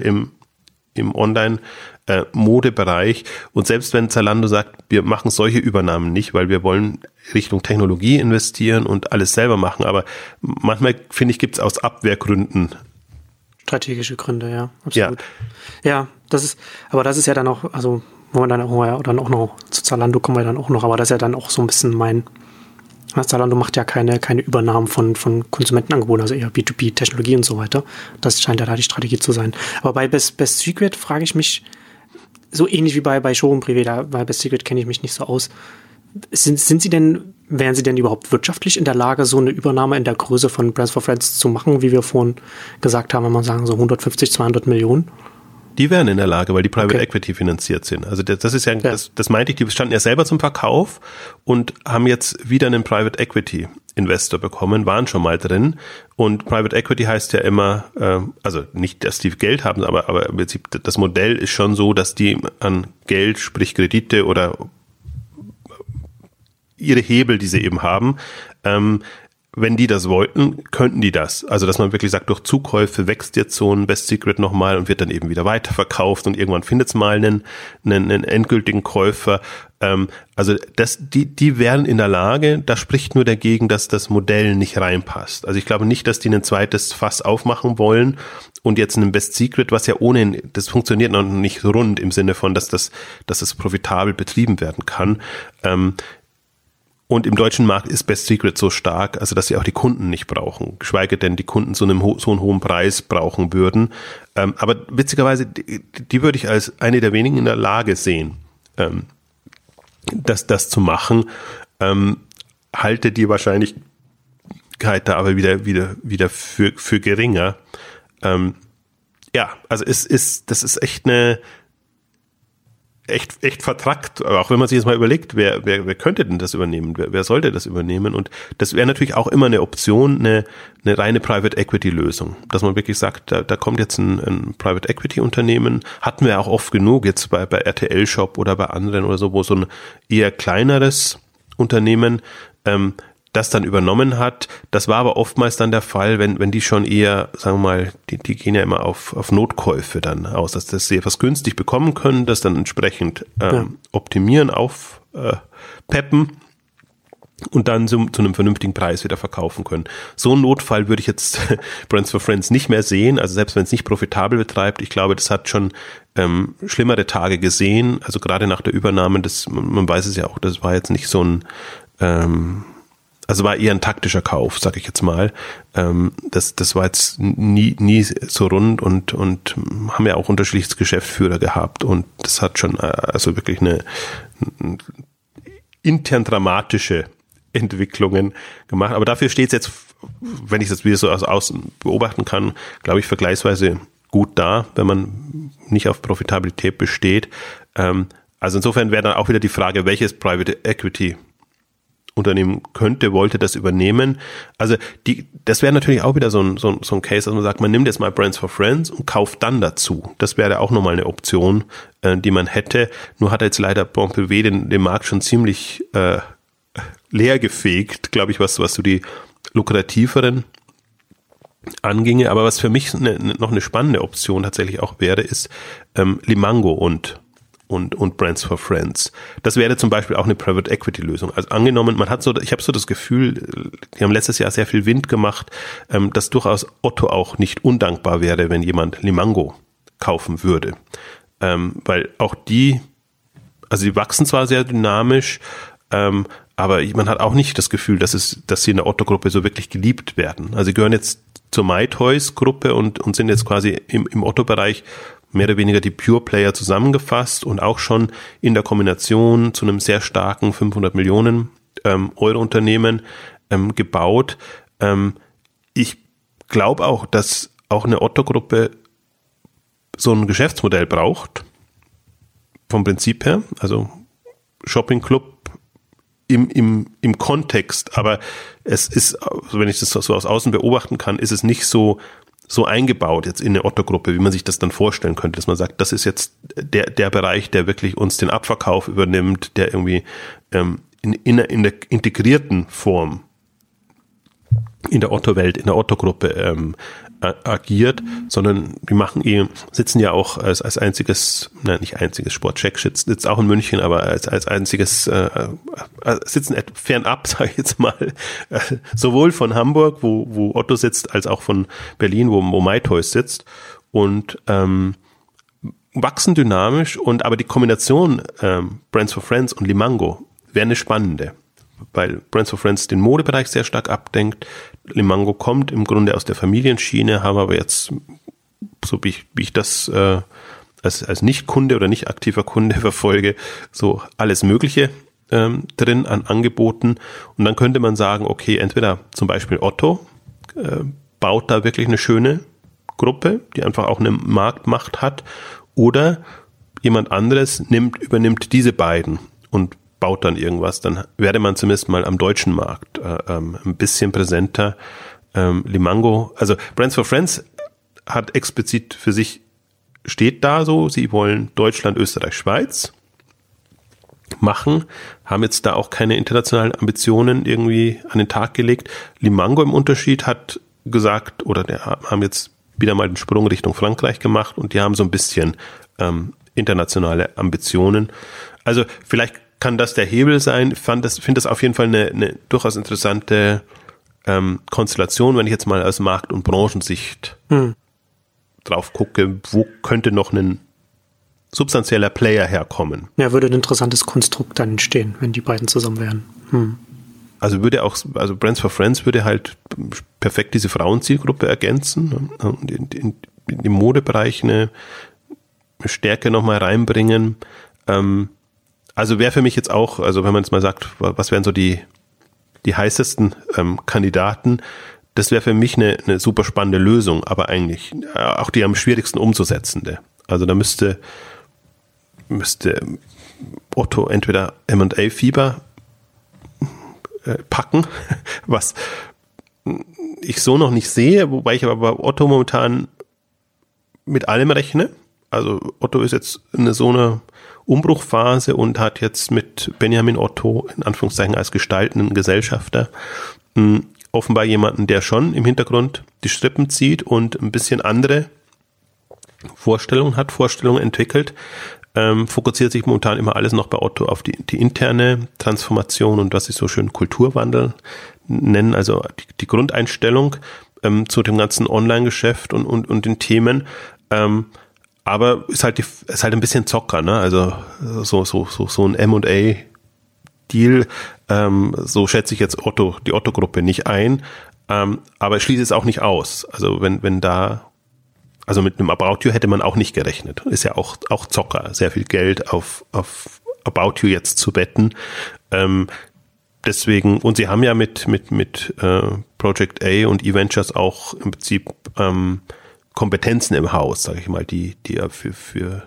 im Online-Modebereich und selbst wenn Zalando sagt, wir machen solche Übernahmen nicht, weil wir wollen Richtung Technologie investieren und alles selber machen, aber manchmal, finde ich, gibt es aus Abwehrgründen strategische Gründe, ja, absolut. Ja, das ist ja dann auch, also wo wir dann auch noch zu Zalando kommen wir dann auch noch, aber das ist ja dann auch so ein bisschen Zalando macht ja keine Übernahmen von Konsumentenangeboten, also eher B2B-Technologie und so weiter. Das scheint ja da die Strategie zu sein. Aber bei Best Secret frage ich mich, so ähnlich wie bei Showroom Privé, bei Best Secret kenne ich mich nicht so aus. Wären sie denn überhaupt wirtschaftlich in der Lage, so eine Übernahme in der Größe von Brands for Friends zu machen, wie wir vorhin gesagt haben, wenn man sagen so 150, 200 Millionen? Die wären in der Lage, weil die Private Equity finanziert sind. Also das ist ja, das meinte ich, die standen ja selber zum Verkauf und haben jetzt wieder einen Private Equity Investor bekommen, waren schon mal drin. Und Private Equity heißt ja immer, also nicht, dass die Geld haben, aber im Prinzip das Modell ist schon so, dass die an Geld, sprich Kredite oder ihre Hebel, die sie eben haben, wenn die das wollten, könnten die das. Also, dass man wirklich sagt, durch Zukäufe wächst jetzt so ein Best Secret nochmal und wird dann eben wieder weiterverkauft und irgendwann findet es mal einen endgültigen Käufer. Also, die wären in der Lage, da spricht nur dagegen, dass das Modell nicht reinpasst. Also, ich glaube nicht, dass die ein zweites Fass aufmachen wollen und jetzt ein Best Secret, was ja ohnehin, das funktioniert noch nicht rund im Sinne von, dass es profitabel betrieben werden kann. Und im deutschen Markt ist Best Secret so stark, also dass sie auch die Kunden nicht brauchen, geschweige denn die Kunden zu einem so einen hohen Preis brauchen würden. Aber witzigerweise, die würde ich als eine der wenigen in der Lage sehen, das zu machen. Halte die Wahrscheinlichkeit da aber wieder für geringer. Ja, also das ist echt eine... Echt vertrackt, auch wenn man sich jetzt mal überlegt, wer könnte denn das übernehmen, wer sollte das übernehmen, und das wäre natürlich auch immer eine Option, eine reine Private Equity Lösung, dass man wirklich sagt, da kommt jetzt ein Private Equity Unternehmen, hatten wir auch oft genug jetzt bei RTL Shop oder bei anderen oder so, wo so ein eher kleineres Unternehmen das dann übernommen hat. Das war aber oftmals dann der Fall, wenn die schon eher, sagen wir mal, die gehen ja immer auf Notkäufe dann aus, dass sie etwas günstig bekommen können, das dann entsprechend optimieren, aufpeppen und dann zu einem vernünftigen Preis wieder verkaufen können. So einen Notfall würde ich jetzt Brands for Friends nicht mehr sehen, also selbst wenn es nicht profitabel betreibt. Ich glaube, das hat schon schlimmere Tage gesehen, also gerade nach der Übernahme, man weiß es ja auch, das war jetzt nicht so ein... Also war eher ein taktischer Kauf, sage ich jetzt mal. Das war jetzt nie so rund und haben ja auch unterschiedliches Geschäftsführer gehabt und das hat schon also wirklich eine intern dramatische Entwicklungen gemacht. Aber dafür steht es jetzt, wenn ich das wieder so aus außen beobachten kann, glaube ich, vergleichsweise gut da, wenn man nicht auf Profitabilität besteht. Also insofern wäre dann auch wieder die Frage, welches Private Equity Unternehmen könnte, wollte das übernehmen. Also das wäre natürlich auch wieder so ein Case, dass man sagt, man nimmt jetzt mal Brands for Friends und kauft dann dazu. Das wäre auch nochmal eine Option, die man hätte. Nur hat jetzt leider Brands for Friends den Markt schon ziemlich leer gefegt, glaube ich, was so die lukrativeren anginge. Aber was für mich noch eine spannende Option tatsächlich auch wäre, ist Limango und Brands for Friends. Das wäre zum Beispiel auch eine Private Equity Lösung. Also angenommen, ich habe so das Gefühl, die haben letztes Jahr sehr viel Wind gemacht, dass durchaus Otto auch nicht undankbar wäre, wenn jemand Limango kaufen würde. Weil auch die wachsen zwar sehr dynamisch, aber man hat auch nicht das Gefühl, dass sie in der Otto-Gruppe so wirklich geliebt werden. Also sie gehören jetzt zur MyToys-Gruppe und sind jetzt quasi im Otto-Bereich mehr oder weniger die Pure Player zusammengefasst und auch schon in der Kombination zu einem sehr starken 500 Millionen Euro Unternehmen gebaut. Ich glaube auch, dass auch eine Otto-Gruppe so ein Geschäftsmodell braucht, vom Prinzip her, also Shopping-Club im Kontext, aber es ist, wenn ich das so aus außen beobachten kann, ist es nicht so eingebaut jetzt in eine Otto-Gruppe, wie man sich das dann vorstellen könnte, dass man sagt, das ist jetzt der Bereich, der wirklich uns den Abverkauf übernimmt, der irgendwie in der integrierten Form in der Otto-Welt, in der Otto-Gruppe agiert, sondern die sitzen ja auch als einziges, nein, nicht einziges, Sportcheck sitzt auch in München, aber als einziges sitzen fernab, sage ich jetzt mal, sowohl von Hamburg, wo Otto sitzt, als auch von Berlin, wo MyToys sitzt und wachsen dynamisch aber die Kombination Brands for Friends und Limango wäre eine spannende, weil Brands for Friends den Modebereich sehr stark abdenkt. Limango kommt im Grunde aus der Familienschiene, haben aber jetzt, so wie ich das als Nicht-Kunde oder nicht aktiver Kunde verfolge, so alles Mögliche drin an Angeboten. Und dann könnte man sagen, okay, entweder zum Beispiel Otto baut da wirklich eine schöne Gruppe, die einfach auch eine Marktmacht hat, oder jemand anderes übernimmt diese beiden und baut dann irgendwas, dann wäre man zumindest mal am deutschen Markt ein bisschen präsenter. Limango, also Brands for Friends hat explizit für sich, steht da so, sie wollen Deutschland, Österreich, Schweiz machen, haben jetzt da auch keine internationalen Ambitionen irgendwie an den Tag gelegt. Limango im Unterschied hat gesagt, oder haben jetzt wieder mal den Sprung Richtung Frankreich gemacht und die haben so ein bisschen internationale Ambitionen. Also vielleicht kann das der Hebel sein? Ich finde das auf jeden Fall eine durchaus interessante Konstellation, wenn ich jetzt mal aus Markt- und Branchensicht drauf gucke, wo könnte noch ein substanzieller Player herkommen? Ja, würde ein interessantes Konstrukt dann entstehen, wenn die beiden zusammen wären. Also Brands for Friends würde halt perfekt diese Frauenzielgruppe ergänzen, in den Modebereich eine Stärke nochmal reinbringen. Also wäre für mich jetzt auch, also wenn man jetzt mal sagt, was wären so die heißesten Kandidaten, das wäre für mich eine super spannende Lösung, aber eigentlich auch die am schwierigsten umzusetzende. Also da müsste Otto entweder M&A-Fieber packen, was ich so noch nicht sehe, wobei ich aber bei Otto momentan mit allem rechne. Also Otto ist jetzt in so einer Umbruchphase und hat jetzt mit Benjamin Otto, in Anführungszeichen als gestaltenden Gesellschafter, offenbar jemanden, der schon im Hintergrund die Strippen zieht und ein bisschen andere Vorstellungen entwickelt, fokussiert sich momentan immer alles noch bei Otto auf die interne Transformation und was sie so schön Kulturwandel nennen, also die Grundeinstellung zu dem ganzen Online-Geschäft und den Themen, aber ist halt ein bisschen Zocker, ne? Also so ein M&A-Deal, so schätze ich jetzt die Otto-Gruppe nicht ein, aber schließe es auch nicht aus. Also wenn mit einem About You hätte man auch nicht gerechnet. Ist ja auch Zocker, sehr viel Geld auf About You jetzt zu betten, Deswegen, und sie haben ja mit Project A und eVentures auch im Prinzip Kompetenzen im Haus, sage ich mal, die ja für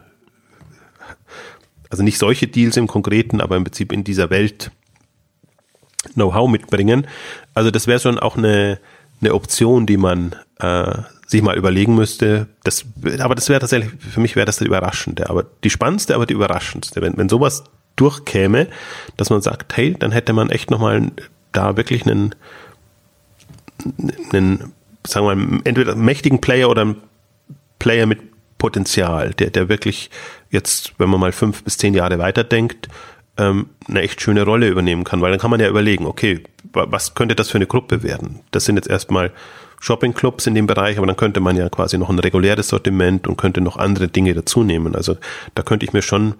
also nicht solche Deals im Konkreten, aber im Prinzip in dieser Welt Know-how mitbringen. Also das wäre schon auch eine Option, die man sich mal überlegen müsste. Aber das wäre tatsächlich, für mich wäre das die überraschendste. Wenn sowas durchkäme, dass man sagt, hey, dann hätte man echt nochmal da wirklich einen, sagen wir mal, entweder einen mächtigen Player oder einen Player mit Potenzial, der wirklich jetzt, wenn man mal 5 bis 10 Jahre weiterdenkt, eine echt schöne Rolle übernehmen kann, weil dann kann man ja überlegen, okay, was könnte das für eine Gruppe werden? Das sind jetzt erstmal Shopping-Clubs in dem Bereich, aber dann könnte man ja quasi noch ein reguläres Sortiment und könnte noch andere Dinge dazu nehmen. Also da könnte ich mir schon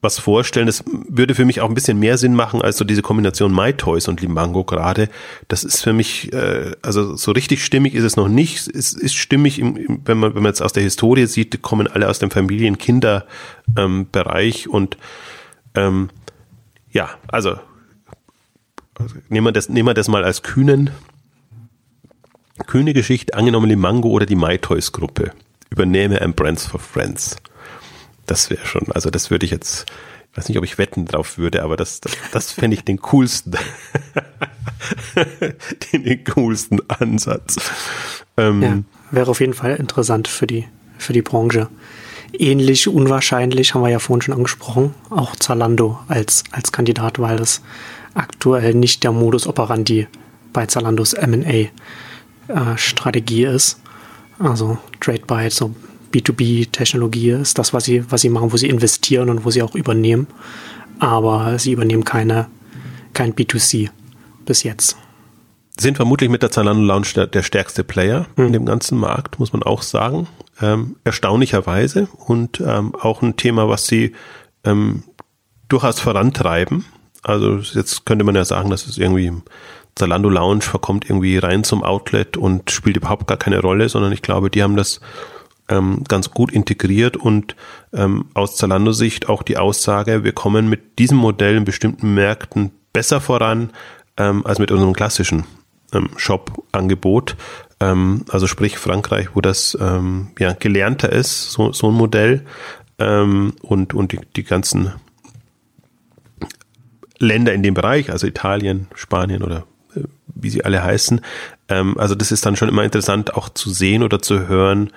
was vorstellen. Das würde für mich auch ein bisschen mehr Sinn machen als so diese Kombination MyToys und Limango gerade. Das ist für mich, also so richtig stimmig ist es noch nicht. Es ist stimmig, wenn man jetzt aus der Historie sieht, kommen alle aus dem Familien-Kinder-Bereich und ja, also nehmen wir das mal als kühne Geschichte, angenommen Limango oder die MyToys-Gruppe übernehme ein Brands for Friends. Das wäre schon, also das würde ich jetzt, ich weiß nicht, ob ich wetten drauf würde, aber das fände ich den coolsten Ansatz. Ja, wäre auf jeden Fall interessant für die Branche. Ähnlich unwahrscheinlich, haben wir ja vorhin schon angesprochen, auch Zalando als Kandidat, weil das aktuell nicht der Modus operandi bei Zalandos M&A-Strategie ist. Also Trade Buy, so B2B-Technologie ist das, was sie machen, wo sie investieren und wo sie auch übernehmen. Aber sie übernehmen kein B2C bis jetzt. Sind vermutlich mit der Zalando Lounge der stärkste Player in dem ganzen Markt, muss man auch sagen. Erstaunlicherweise und auch ein Thema, was sie durchaus vorantreiben. Also jetzt könnte man ja sagen, dass es irgendwie Zalando Lounge verkommt irgendwie rein zum Outlet und spielt überhaupt gar keine Rolle, sondern ich glaube, die haben das ganz gut integriert und aus Zalando-Sicht auch die Aussage, wir kommen mit diesem Modell in bestimmten Märkten besser voran als mit unserem klassischen Shop-Angebot. Also sprich Frankreich, wo das gelernter ist, so ein Modell und die ganzen Länder in dem Bereich, also Italien, Spanien oder wie sie alle heißen. Also das ist dann schon immer interessant auch zu sehen oder zu hören,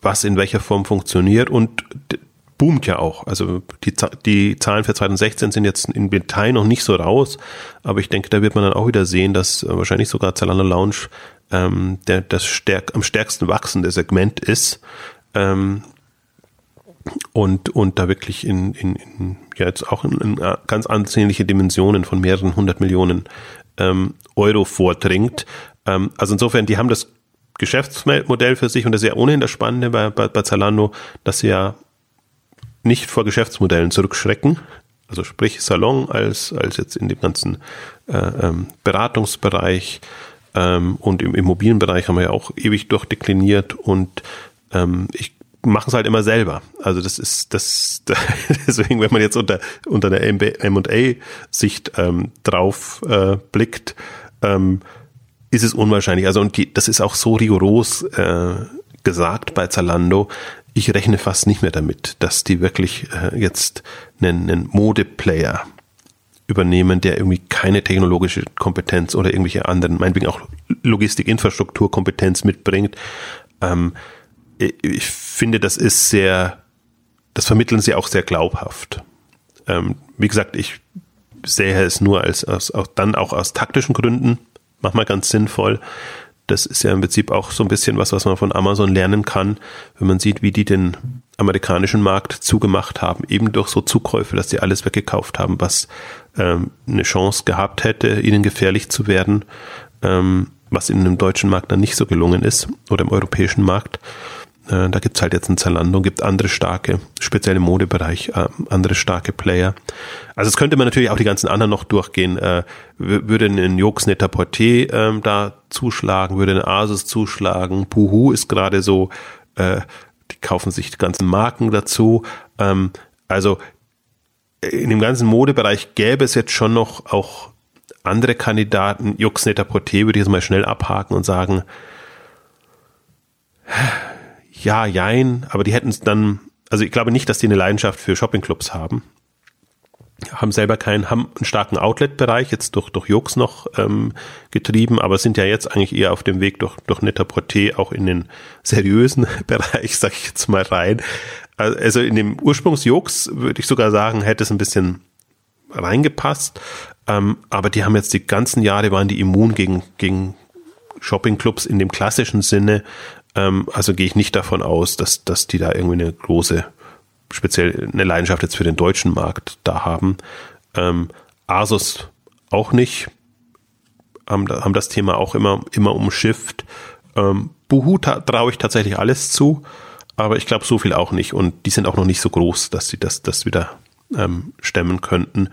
was in welcher Form funktioniert und boomt ja auch. Also die Zahlen für 2016 sind jetzt im Detail noch nicht so raus, aber ich denke, da wird man dann auch wieder sehen, dass wahrscheinlich sogar Zalando Lounge am stärksten wachsende Segment ist und da wirklich in ja jetzt auch in ganz ansehnliche Dimensionen von mehreren 100 Millionen Euro vordringt. Also insofern, die haben das Geschäftsmodell für sich und das ist ja ohnehin das Spannende bei Zalando, dass sie ja nicht vor Geschäftsmodellen zurückschrecken, also sprich Salon als jetzt in dem ganzen Beratungsbereich und im Immobilienbereich haben wir ja auch ewig durchdekliniert und ich mache es halt immer selber. Also das ist das deswegen, wenn man jetzt unter der M&A-Sicht drauf blickt, ist es unwahrscheinlich. Also und das ist auch so rigoros gesagt bei Zalando. Ich rechne fast nicht mehr damit, dass die wirklich jetzt einen Modeplayer übernehmen, der irgendwie keine technologische Kompetenz oder irgendwelche anderen, meinetwegen auch Logistik-Infrastruktur-Kompetenz mitbringt. Ich finde, das vermitteln sie auch sehr glaubhaft. Wie gesagt, ich sehe es nur aus taktischen Gründen. Mach mal ganz sinnvoll. Das ist ja im Prinzip auch so ein bisschen was man von Amazon lernen kann, wenn man sieht, wie die den amerikanischen Markt zugemacht haben, eben durch so Zukäufe, dass die alles weggekauft haben, was eine Chance gehabt hätte, ihnen gefährlich zu werden, was in dem deutschen Markt dann nicht so gelungen ist oder im europäischen Markt. Da gibt es halt jetzt ein Zalando, gibt andere starke, speziell im Modebereich, andere starke Player. Also das könnte man natürlich auch die ganzen anderen noch durchgehen. Würde ein Joox Net-a-Porter da zuschlagen, würde ein Asus zuschlagen. Boohoo ist gerade so, die kaufen sich die ganzen Marken dazu. Also in dem ganzen Modebereich gäbe es jetzt schon noch auch andere Kandidaten. Juxnetter Porté würde ich jetzt mal schnell abhaken und sagen, ja, jein, aber die hätten es dann, also ich glaube nicht, dass die eine Leidenschaft für Shoppingclubs haben. Haben selber keinen, haben einen starken Outlet-Bereich, jetzt durch Jux noch getrieben, aber sind ja jetzt eigentlich eher auf dem Weg durch Net-a-Porter auch in den seriösen Bereich, sag ich jetzt mal rein. Also in dem Ursprungs-Jux würde ich sogar sagen, hätte es ein bisschen reingepasst, aber die haben jetzt die ganzen Jahre, waren die immun gegen Shopping-Clubs in dem klassischen Sinne, also gehe ich nicht davon aus, dass die da irgendwie eine große, speziell eine Leidenschaft jetzt für den deutschen Markt da haben. Asus auch nicht, haben das Thema auch immer umschifft. Boohoo traue ich tatsächlich alles zu, aber ich glaube so viel auch nicht. Und die sind auch noch nicht so groß, dass sie das wieder stemmen könnten.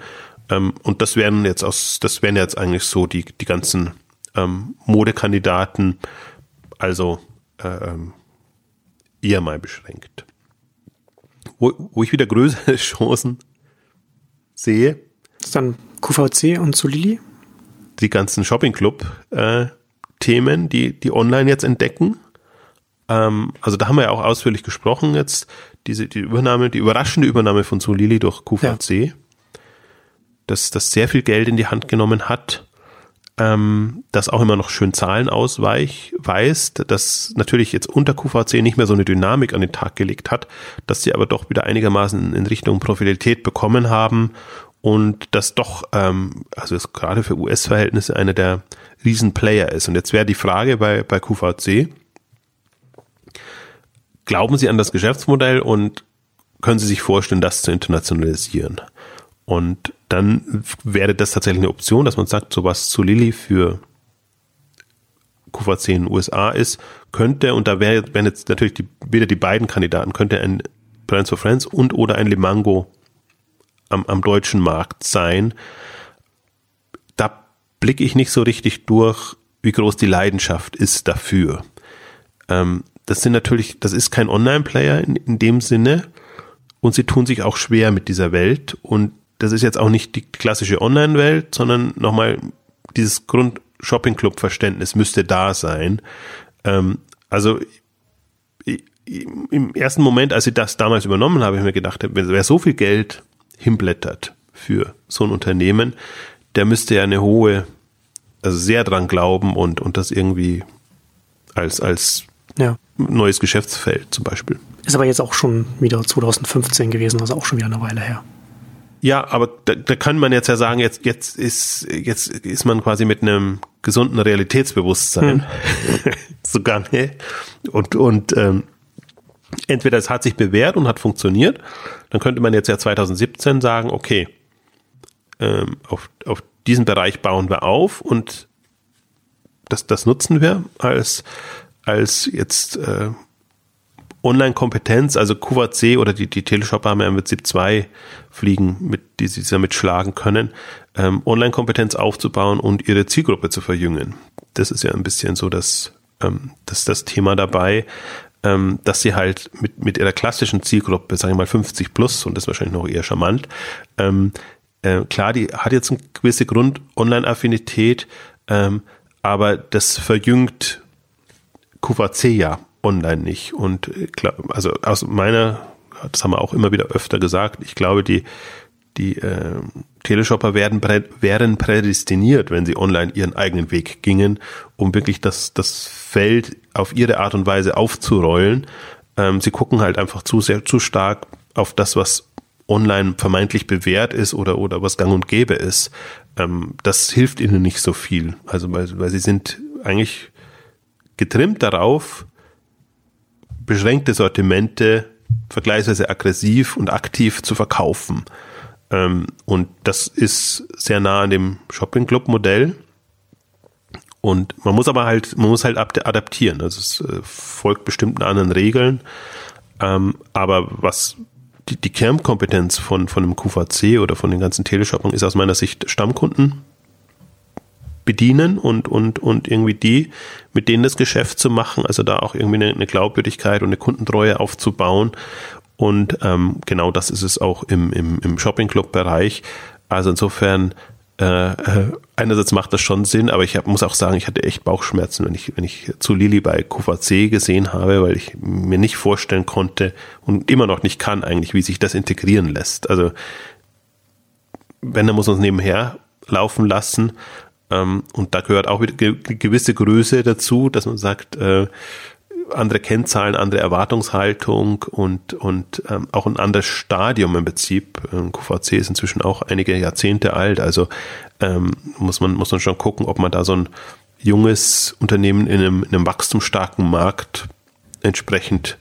Und das wären jetzt eigentlich so die ganzen Modekandidaten, also eher mal beschränkt. Wo ich wieder größere Chancen sehe. Das ist dann QVC und Zulily? Die ganzen Shopping-Club-Themen, die online jetzt entdecken. Also da haben wir ja auch ausführlich gesprochen jetzt. Die überraschende Übernahme von Zulily durch QVC, ja. Dass das sehr viel Geld in die Hand genommen hat, das auch immer noch schön Zahlen ausweist, dass natürlich jetzt unter QVC nicht mehr so eine Dynamik an den Tag gelegt hat, dass sie aber doch wieder einigermaßen in Richtung Profitabilität bekommen haben und das doch, also das gerade für US-Verhältnisse einer der Riesenplayer ist. Und jetzt wäre die Frage bei QVC, glauben Sie an das Geschäftsmodell und können Sie sich vorstellen, das zu internationalisieren? Und dann wäre das tatsächlich eine Option, dass man sagt, so was Zulily für QVC in den USA ist, könnte, und da wären jetzt natürlich wieder die beiden Kandidaten, könnte ein Brands for Friends und oder ein Limango am deutschen Markt sein. Da blicke ich nicht so richtig durch, wie groß die Leidenschaft ist dafür. Das ist kein Online-Player in dem Sinne, und sie tun sich auch schwer mit dieser Welt, und das ist jetzt auch nicht die klassische Online-Welt, sondern nochmal dieses Grund-Shopping-Club-Verständnis müsste da sein. Also im ersten Moment, als ich das damals übernommen habe, habe ich mir gedacht, wer so viel Geld hinblättert für so ein Unternehmen, der müsste ja eine hohe, also sehr dran glauben und das irgendwie als ja. Neues Geschäftsfeld zum Beispiel. Ist aber jetzt auch schon wieder 2015 gewesen, also auch schon wieder eine Weile her. Ja, aber da kann man jetzt ja sagen, jetzt ist man quasi mit einem gesunden Realitätsbewusstsein sogar, ne? Und entweder es hat sich bewährt und hat funktioniert, dann könnte man jetzt ja 2017 sagen, okay, auf diesen Bereich bauen wir auf und das nutzen wir als jetzt Online-Kompetenz, also QVC oder die Teleshopper haben ja mit SIP2 Fliegen, die sie damit schlagen können, Online-Kompetenz aufzubauen und ihre Zielgruppe zu verjüngen. Das ist ja ein bisschen so das Thema dabei, dass sie halt mit ihrer klassischen Zielgruppe, sagen wir mal 50 plus, und das ist wahrscheinlich noch eher charmant, klar, die hat jetzt eine gewisse Grund-Online-Affinität, aber das verjüngt QVC ja online nicht. Und klar, also aus meiner, das haben wir auch immer wieder öfter gesagt, ich glaube, die Teleshopper wären prädestiniert, wenn sie online ihren eigenen Weg gingen, um wirklich das Feld auf ihre Art und Weise aufzurollen. Sie gucken halt einfach zu stark auf das, was online vermeintlich bewährt ist oder was gang und gäbe ist. Das hilft ihnen nicht so viel. Also weil sie sind eigentlich getrimmt darauf, beschränkte Sortimente vergleichsweise aggressiv und aktiv zu verkaufen. Und das ist sehr nah an dem Shopping-Club-Modell. Und man muss halt adaptieren. Also es folgt bestimmten anderen Regeln. Aber was die Kernkompetenz von einem QVC oder von den ganzen Teleshopping ist aus meiner Sicht Stammkunden bedienen und irgendwie die, mit denen das Geschäft zu machen, also da auch irgendwie eine Glaubwürdigkeit und eine Kundentreue aufzubauen Und genau das ist es auch im Shopping-Club-Bereich. Also insofern, einerseits macht das schon Sinn, aber ich muss auch sagen, ich hatte echt Bauchschmerzen, wenn ich Zulily bei QVC gesehen habe, weil ich mir nicht vorstellen konnte und immer noch nicht kann eigentlich, wie sich das integrieren lässt. Also wenn, dann muss man es nebenher laufen lassen. Und da gehört auch wieder gewisse Größe dazu, dass man sagt, andere Kennzahlen, andere Erwartungshaltung und auch ein anderes Stadium im Prinzip. QVC ist inzwischen auch einige Jahrzehnte alt, also muss man schon gucken, ob man da so ein junges Unternehmen in einem wachstumsstarken Markt entsprechend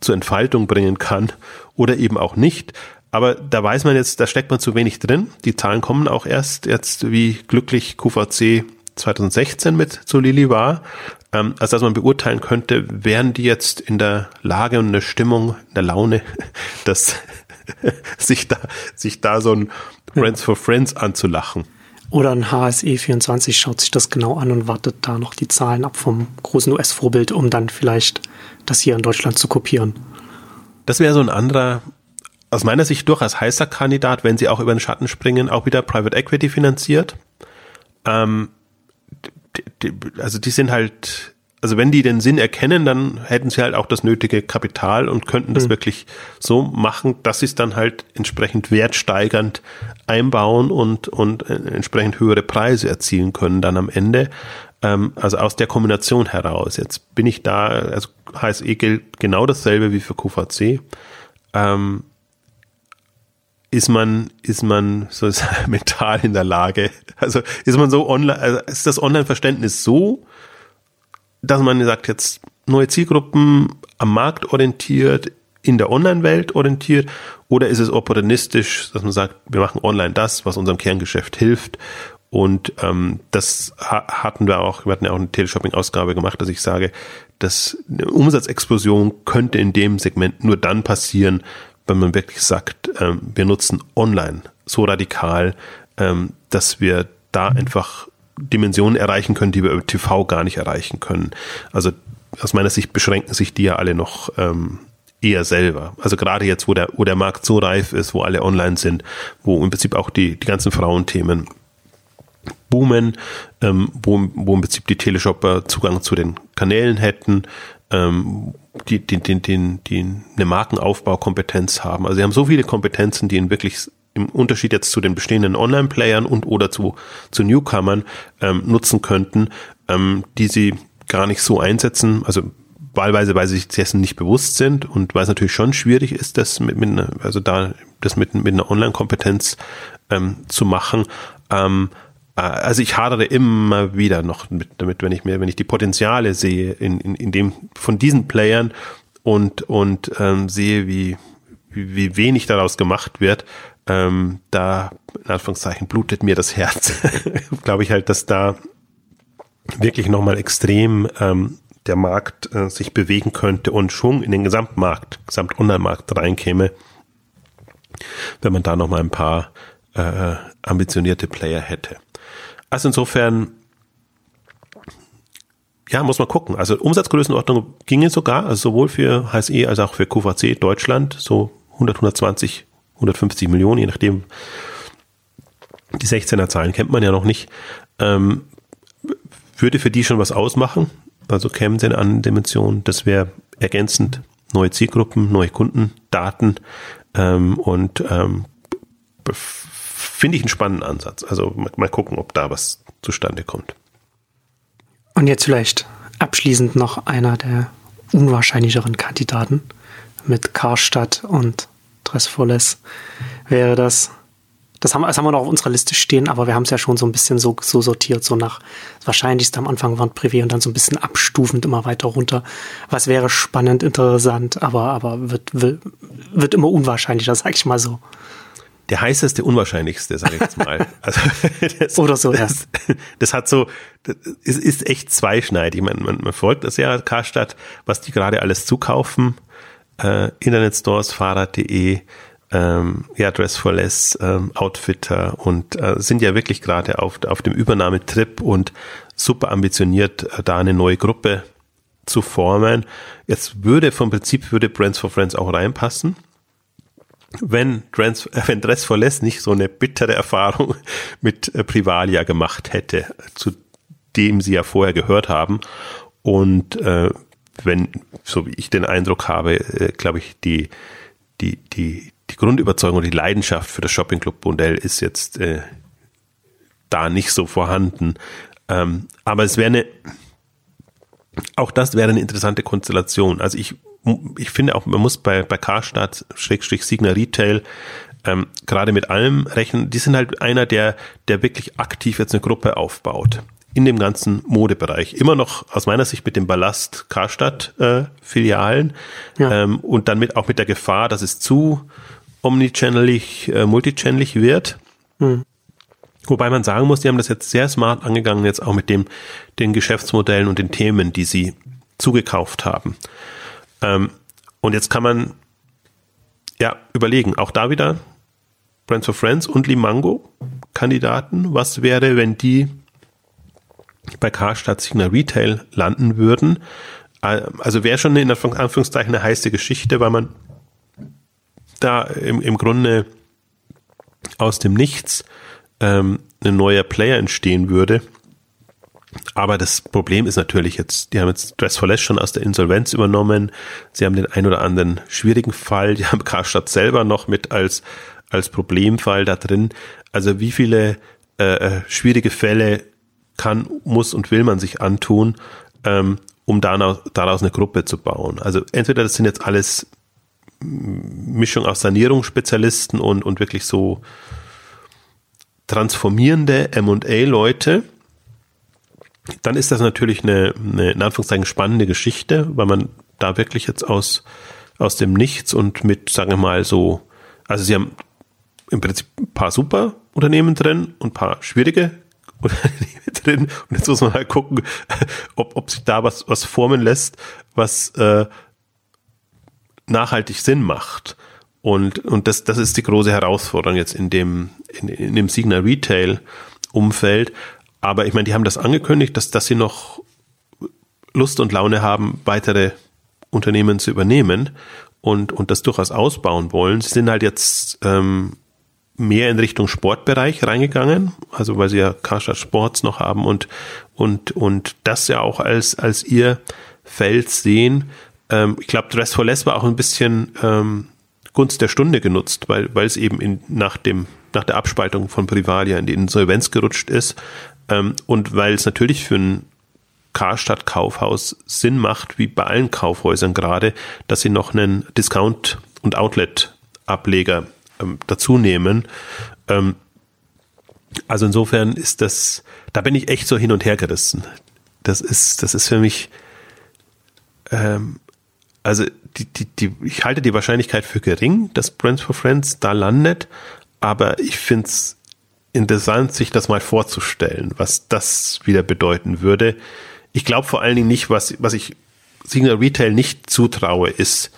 zur Entfaltung bringen kann oder eben auch nicht. Aber da weiß man jetzt, da steckt man zu wenig drin. Die Zahlen kommen auch erst jetzt, wie glücklich QVC 2016 mit Zulily war. Also dass man beurteilen könnte, wären die jetzt in der Lage und in der Stimmung, in der Laune, dass sich da so ein Brands for Friends anzulachen. Oder ein HSE24 schaut sich das genau an und wartet da noch die Zahlen ab vom großen US-Vorbild, um dann vielleicht das hier in Deutschland zu kopieren. Das wäre so ein anderer, aus meiner Sicht durchaus heißer Kandidat, wenn sie auch über den Schatten springen, auch wieder Private Equity finanziert. Also die sind halt, also wenn die den Sinn erkennen, dann hätten sie halt auch das nötige Kapital und könnten das wirklich so machen, dass sie es dann halt entsprechend wertsteigernd einbauen und entsprechend höhere Preise erzielen können dann am Ende. Also aus der Kombination heraus. Jetzt bin ich da, also HSE gilt genau dasselbe wie für QVC. Ist man so mental in der Lage, also ist man so online, also ist das Online-Verständnis so, dass man sagt, jetzt neue Zielgruppen am Markt orientiert, in der Online-Welt orientiert, oder ist es opportunistisch, dass man sagt, wir machen online das, was unserem Kerngeschäft hilft? Und das hatten wir auch, wir hatten ja auch eine Teleshopping-Ausgabe gemacht, dass ich sage, dass eine Umsatzexplosion könnte in dem Segment nur dann passieren, wenn man wirklich sagt, wir nutzen online so radikal, dass wir da einfach Dimensionen erreichen können, die wir über TV gar nicht erreichen können. Also aus meiner Sicht beschränken sich die ja alle noch eher selber. Also gerade jetzt, wo der Markt so reif ist, wo alle online sind, wo im Prinzip auch die ganzen Frauenthemen boomen, wo im Prinzip die Teleshopper Zugang zu den Kanälen hätten, die eine Markenaufbaukompetenz haben. Also sie haben so viele Kompetenzen, die ihnen wirklich im Unterschied jetzt zu den bestehenden Online-Playern und oder zu Newcomern nutzen könnten, die sie gar nicht so einsetzen, also wahlweise, weil sie sich dessen nicht bewusst sind und weil es natürlich schon schwierig ist, das mit einer Online-Kompetenz zu machen. Also ich hadere immer wieder noch damit, wenn ich die Potenziale sehe in dem von diesen Playern und sehe, wie wenig daraus gemacht wird, da in Anführungszeichen blutet mir das Herz. Glaube ich halt, dass da wirklich nochmal extrem der Markt sich bewegen könnte und Schwung in den Gesamt-Online-Markt reinkäme, wenn man da nochmal ein paar ambitionierte Player hätte. Also insofern, ja, muss man gucken. Also Umsatzgrößenordnung ginge sogar, also sowohl für HSE als auch für QVC Deutschland, so 100, 120, 150 Millionen, je nachdem. Die 16er Zahlen kennt man ja noch nicht. Würde für die schon was ausmachen. Also kämen sie an Dimensionen, das wäre ergänzend neue Zielgruppen, neue Kundendaten finde ich einen spannenden Ansatz. Also mal gucken, ob da was zustande kommt. Und jetzt vielleicht abschließend noch einer der unwahrscheinlicheren Kandidaten mit Karstadt und Dress for Less wäre das. Das haben wir noch auf unserer Liste stehen, aber wir haben es ja schon so ein bisschen so sortiert, so nach das Wahrscheinlichste am Anfang Vente-Privée und dann so ein bisschen abstufend immer weiter runter. Was wäre spannend, interessant, aber wird immer unwahrscheinlicher, sag ich mal so. Der heißeste, unwahrscheinlichste, sage ich jetzt mal. Also, oder so, ja. Das hat so, es ist echt zweischneidig. Man folgt das ja, Karstadt, was die gerade alles zukaufen. Internetstores, Fahrrad.de, ja, Dress for Less, Outfitter und sind ja wirklich gerade auf dem Übernahmetrip und super ambitioniert, da eine neue Gruppe zu formen. Jetzt würde vom Prinzip Brands for Friends auch reinpassen. Wenn Dress for Less nicht so eine bittere Erfahrung mit Privalia gemacht hätte, zu dem sie ja vorher gehört haben. Und wenn, so wie ich den Eindruck habe, glaube ich, die Grundüberzeugung und die Leidenschaft für das Shopping Club Bondell ist jetzt da nicht so vorhanden. Aber es wäre auch das wäre eine interessante Konstellation. Also ich finde auch, man muss bei Karstadt /Signa Retail gerade mit allem rechnen. Die sind halt einer, der wirklich aktiv jetzt eine Gruppe aufbaut. In dem ganzen Modebereich. Immer noch aus meiner Sicht mit dem Ballast Karstadt-Filialen ja. Und dann auch mit der Gefahr, dass es zu omnichannelig, multichannelig wird. Mhm. Wobei man sagen muss, die haben das jetzt sehr smart angegangen, jetzt auch mit den Geschäftsmodellen und den Themen, die sie zugekauft haben. Und jetzt kann man ja überlegen, auch da wieder Brands for Friends und Limango-Kandidaten, was wäre, wenn die bei Karstadt /Signa Retail landen würden. Also wäre schon in Anführungszeichen eine heiße Geschichte, weil man da im Grunde aus dem Nichts ein neuer Player entstehen würde. Aber das Problem ist natürlich jetzt, die haben jetzt Dress for Less schon aus der Insolvenz übernommen. Sie haben den ein oder anderen schwierigen Fall. Die haben Karstadt selber noch mit als Problemfall da drin. Also wie viele schwierige Fälle kann, muss und will man sich antun, um daraus eine Gruppe zu bauen. Also entweder das sind jetzt alles Mischung aus Sanierungsspezialisten und wirklich so transformierende M&A-Leute, dann ist das natürlich eine in Anführungszeichen spannende Geschichte, weil man da wirklich jetzt aus dem Nichts und mit, sagen wir mal so, also sie haben im Prinzip ein paar super Unternehmen drin und ein paar schwierige drin. Und jetzt muss man halt gucken, ob sich da was formen lässt, was nachhaltig Sinn macht. Und das ist die große Herausforderung jetzt in dem Signa Retail Umfeld. Aber ich meine, die haben das angekündigt, dass sie noch Lust und Laune haben, weitere Unternehmen zu übernehmen und das durchaus ausbauen wollen. Sie sind halt jetzt mehr in Richtung Sportbereich reingegangen, also weil sie ja Karstadt Sports noch haben und das ja auch als ihr Feld sehen. Ich glaube, Dress for Less war auch ein bisschen Gunst der Stunde genutzt, weil es eben nach der Abspaltung von Privalia in die Insolvenz gerutscht ist und weil es natürlich für ein Karstadt Kaufhaus Sinn macht, wie bei allen Kaufhäusern gerade, dass sie noch einen Discount- und Outlet-Ableger dazu nehmen. Also insofern ist das, da bin ich echt so hin und her gerissen. Das ist für mich, also ich halte die Wahrscheinlichkeit für gering, dass Brands for Friends da landet, aber ich finde es interessant, sich das mal vorzustellen, was das wieder bedeuten würde. Ich glaube vor allen Dingen nicht, was ich Signa Retail nicht zutraue, ist,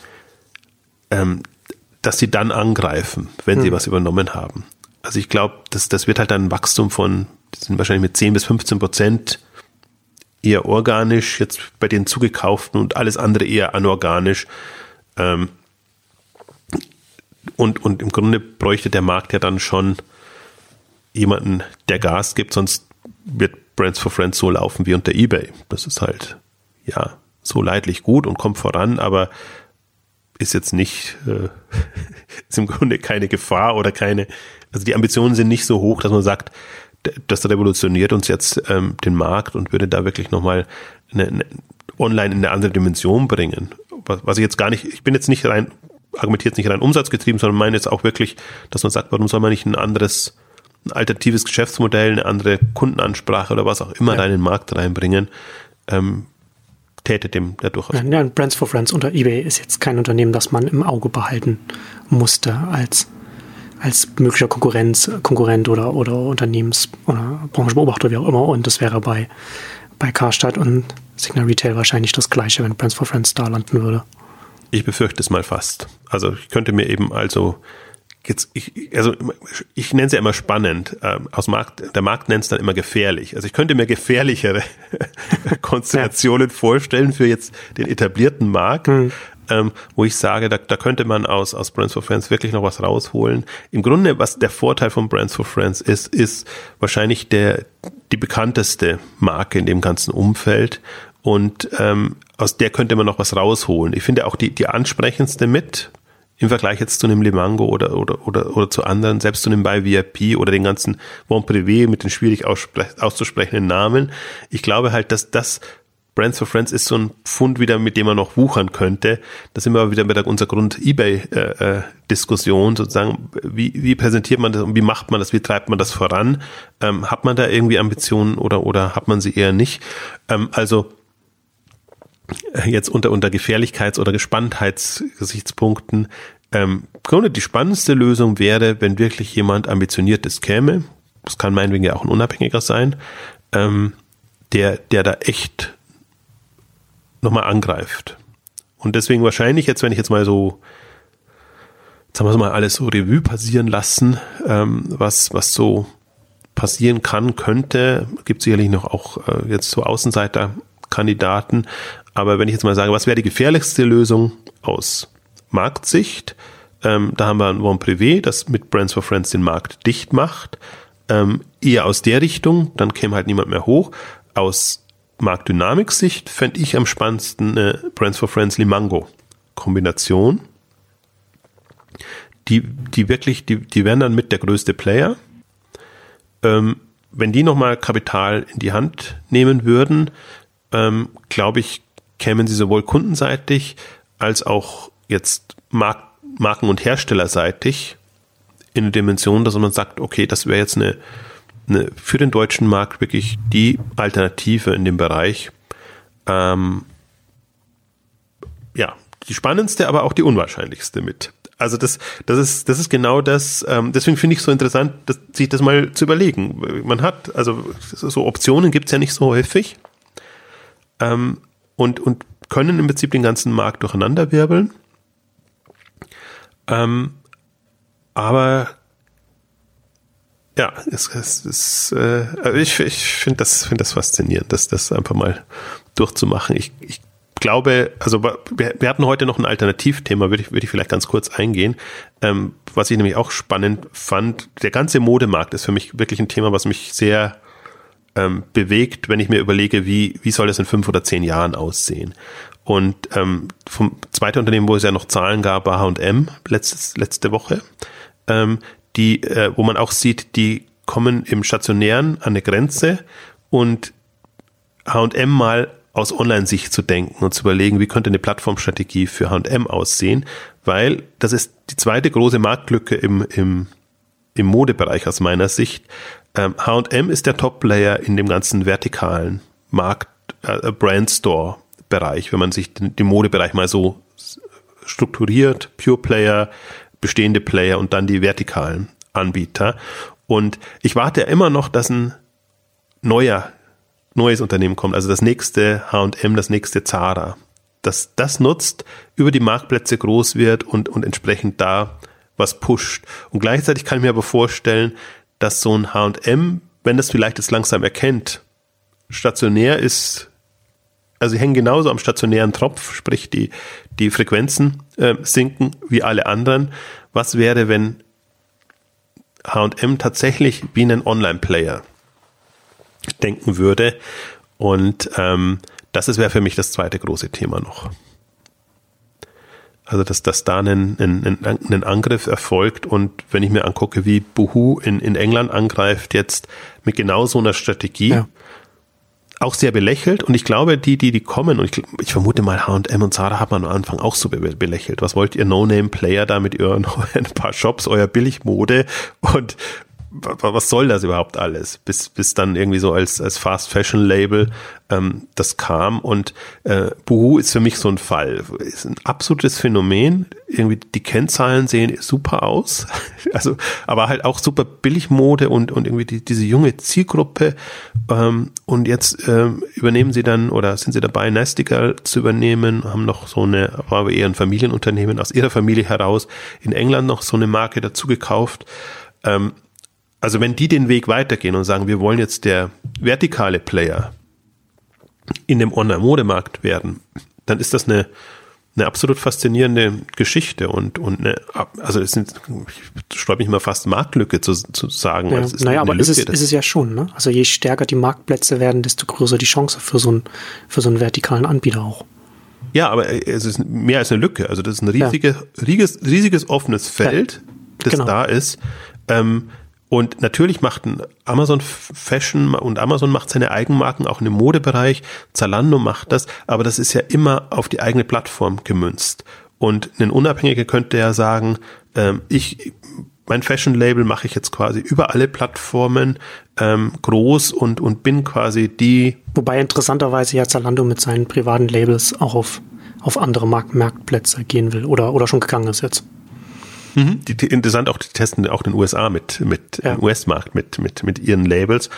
dass sie dann angreifen, wenn sie was übernommen haben. Also ich glaube, das wird halt dann ein Wachstum von, die sind wahrscheinlich mit 10-15% eher organisch, jetzt bei den zugekauften und alles andere eher anorganisch. Und im Grunde bräuchte der Markt ja dann schon jemanden, der Gas gibt, sonst wird Brands for Friends so laufen wie unter eBay. Das ist halt, ja, so leidlich gut und kommt voran, aber ist jetzt nicht, ist im Grunde keine Gefahr oder keine, also die Ambitionen sind nicht so hoch, dass man sagt, das revolutioniert uns jetzt den Markt und würde da wirklich nochmal online in eine andere Dimension bringen. Was ich jetzt gar nicht, ich bin jetzt nicht rein, argumentiert nicht rein umsatzgetrieben, sondern meine jetzt auch wirklich, dass man sagt, warum soll man nicht ein alternatives Geschäftsmodell, eine andere Kundenansprache oder was auch immer da in den Markt reinbringen, täte dem da durchaus. Ja, Brands for Friends unter eBay ist jetzt kein Unternehmen, das man im Auge behalten musste als möglicher Konkurrent oder Unternehmens- oder Branchenbeobachter, wie auch immer. Und das wäre bei Karstadt und Signa Retail wahrscheinlich das Gleiche, wenn Brands for Friends da landen würde. Ich befürchte es mal fast. Also ich könnte mir eben also jetzt, ich nenne es ja immer spannend. Der Markt nennt es dann immer gefährlich. Also ich könnte mir gefährlichere Konstellationen vorstellen für jetzt den etablierten Markt, wo ich sage, da könnte man aus Brands for Friends wirklich noch was rausholen. Im Grunde, was der Vorteil von Brands for Friends ist, ist wahrscheinlich die bekannteste Marke in dem ganzen Umfeld. Und aus der könnte man noch was rausholen. Ich finde auch die ansprechendste mit, im Vergleich jetzt zu einem Limango oder zu anderen, selbst zu einem bei VIP oder den ganzen Vente-Privée mit den schwierig auszusprechenden Namen. Ich glaube halt, dass das Brands for Friends ist so ein Pfund wieder, mit dem man noch wuchern könnte. Da sind wir wieder bei unserer Grund-eBay-Diskussion sozusagen. Wie präsentiert man das und wie macht man das? Wie treibt man das voran? Hat man da irgendwie Ambitionen oder hat man sie eher nicht? Also jetzt unter Gefährlichkeits- oder Gespanntheitsgesichtspunkten. Im Grunde die spannendste Lösung wäre, wenn wirklich jemand Ambitioniertes käme, das kann meinetwegen ja auch ein Unabhängiger sein, der da echt nochmal angreift. Und deswegen wahrscheinlich jetzt, wenn ich jetzt mal so, jetzt haben wir so mal alles so Revue passieren lassen, was so passieren könnte, gibt sicherlich noch auch jetzt so Außenseiterkandidaten. Aber wenn ich jetzt mal sage, was wäre die gefährlichste Lösung aus Marktsicht? Da haben wir ein Vente-Privée, das mit Brands for Friends den Markt dicht macht. Eher aus der Richtung, dann käme halt niemand mehr hoch. Aus Marktdynamik-Sicht fände ich am spannendsten eine Brands for Friends Limango-Kombination. Die wären dann mit der größte Player. Wenn die nochmal Kapital in die Hand nehmen würden, glaube ich, kämen sie sowohl kundenseitig als auch jetzt Marken- und Herstellerseitig in eine Dimension, dass man sagt, okay, das wäre jetzt eine für den deutschen Markt wirklich die Alternative in dem Bereich. Ja, die spannendste, aber auch die unwahrscheinlichste mit. Also das ist genau das, deswegen finde ich es so interessant, sich das mal zu überlegen. Man hat, also so Optionen gibt es ja nicht so häufig, und können im Prinzip den ganzen Markt durcheinanderwirbeln, aber ja, ich finde das faszinierend, das einfach mal durchzumachen. Ich glaube, also wir hatten heute noch ein Alternativthema, würde ich vielleicht ganz kurz eingehen, was ich nämlich auch spannend fand. Der ganze Modemarkt ist für mich wirklich ein Thema, was mich sehr bewegt, wenn ich mir überlege, wie soll das in 5 oder 10 Jahren aussehen. Und vom zweiten Unternehmen, wo es ja noch Zahlen gab, war H&M letzte Woche, wo man auch sieht, die kommen im Stationären an eine Grenze, und H&M mal aus Online-Sicht zu denken und zu überlegen, wie könnte eine Plattformstrategie für H&M aussehen, weil das ist die zweite große Marktlücke im Modebereich aus meiner Sicht. H&M ist der Top-Player in dem ganzen vertikalen Markt, Brand-Store-Bereich, wenn man sich den Modebereich mal so strukturiert, Pure-Player, bestehende Player und dann die vertikalen Anbieter. Und ich warte ja immer noch, dass ein neues Unternehmen kommt, also das nächste H&M, das nächste Zara, dass das nutzt, über die Marktplätze groß wird und entsprechend da was pusht. Und gleichzeitig kann ich mir aber vorstellen, dass so ein H&M, wenn das vielleicht jetzt langsam erkennt, stationär ist, also sie hängen genauso am stationären Tropf, sprich die Frequenzen sinken wie alle anderen. Was wäre, wenn H&M tatsächlich wie einen Online-Player denken würde? Und das wäre für mich das zweite große Thema noch. Also dass da ein Angriff erfolgt, und wenn ich mir angucke, wie Boohoo in England angreift jetzt mit genau so einer Strategie, ja, auch sehr belächelt, und ich glaube, die kommen, und ich vermute mal, H&M und Zara hat man am Anfang auch so belächelt. Was wollt ihr No-Name-Player da mit euren ein paar Shops, euer Billigmode und was soll das überhaupt alles? Bis dann irgendwie so als Fast-Fashion-Label das kam. Und Boohoo ist für mich so ein Fall. Ist ein absolutes Phänomen. Irgendwie die Kennzahlen sehen super aus. Also, aber halt auch super Billigmode und irgendwie diese junge Zielgruppe. Und jetzt übernehmen sie dann oder sind sie dabei, Nasty Girl zu übernehmen. Haben noch so eine, war aber eher ein Familienunternehmen, aus ihrer Familie heraus in England noch so eine Marke dazu gekauft. Also wenn die den Weg weitergehen und sagen, wir wollen jetzt der vertikale Player in dem Online-Modemarkt werden, dann ist das eine absolut faszinierende Geschichte und eine, also es sind, ich sträube mich mal fast Marktlücke zu sagen. Ja, aber ist es ja schon, ne? Also je stärker die Marktplätze werden, desto größer die Chance für so einen vertikalen Anbieter auch. Ja, aber es ist mehr als eine Lücke. Also das ist ein riesiges offenes Feld, das da ist. Und natürlich macht ein Amazon Fashion und Amazon macht seine Eigenmarken auch in dem Modebereich. Zalando macht das, aber das ist ja immer auf die eigene Plattform gemünzt. Und ein Unabhängiger könnte ja sagen, mein Fashion-Label mache ich jetzt quasi über alle Plattformen groß und bin quasi die... Wobei interessanterweise ja Zalando mit seinen privaten Labels auch auf andere Marktplätze gehen will oder schon gegangen ist jetzt. Mhm. Interessant auch, die testen auch den USA mit US-Markt, mit ihren Labels.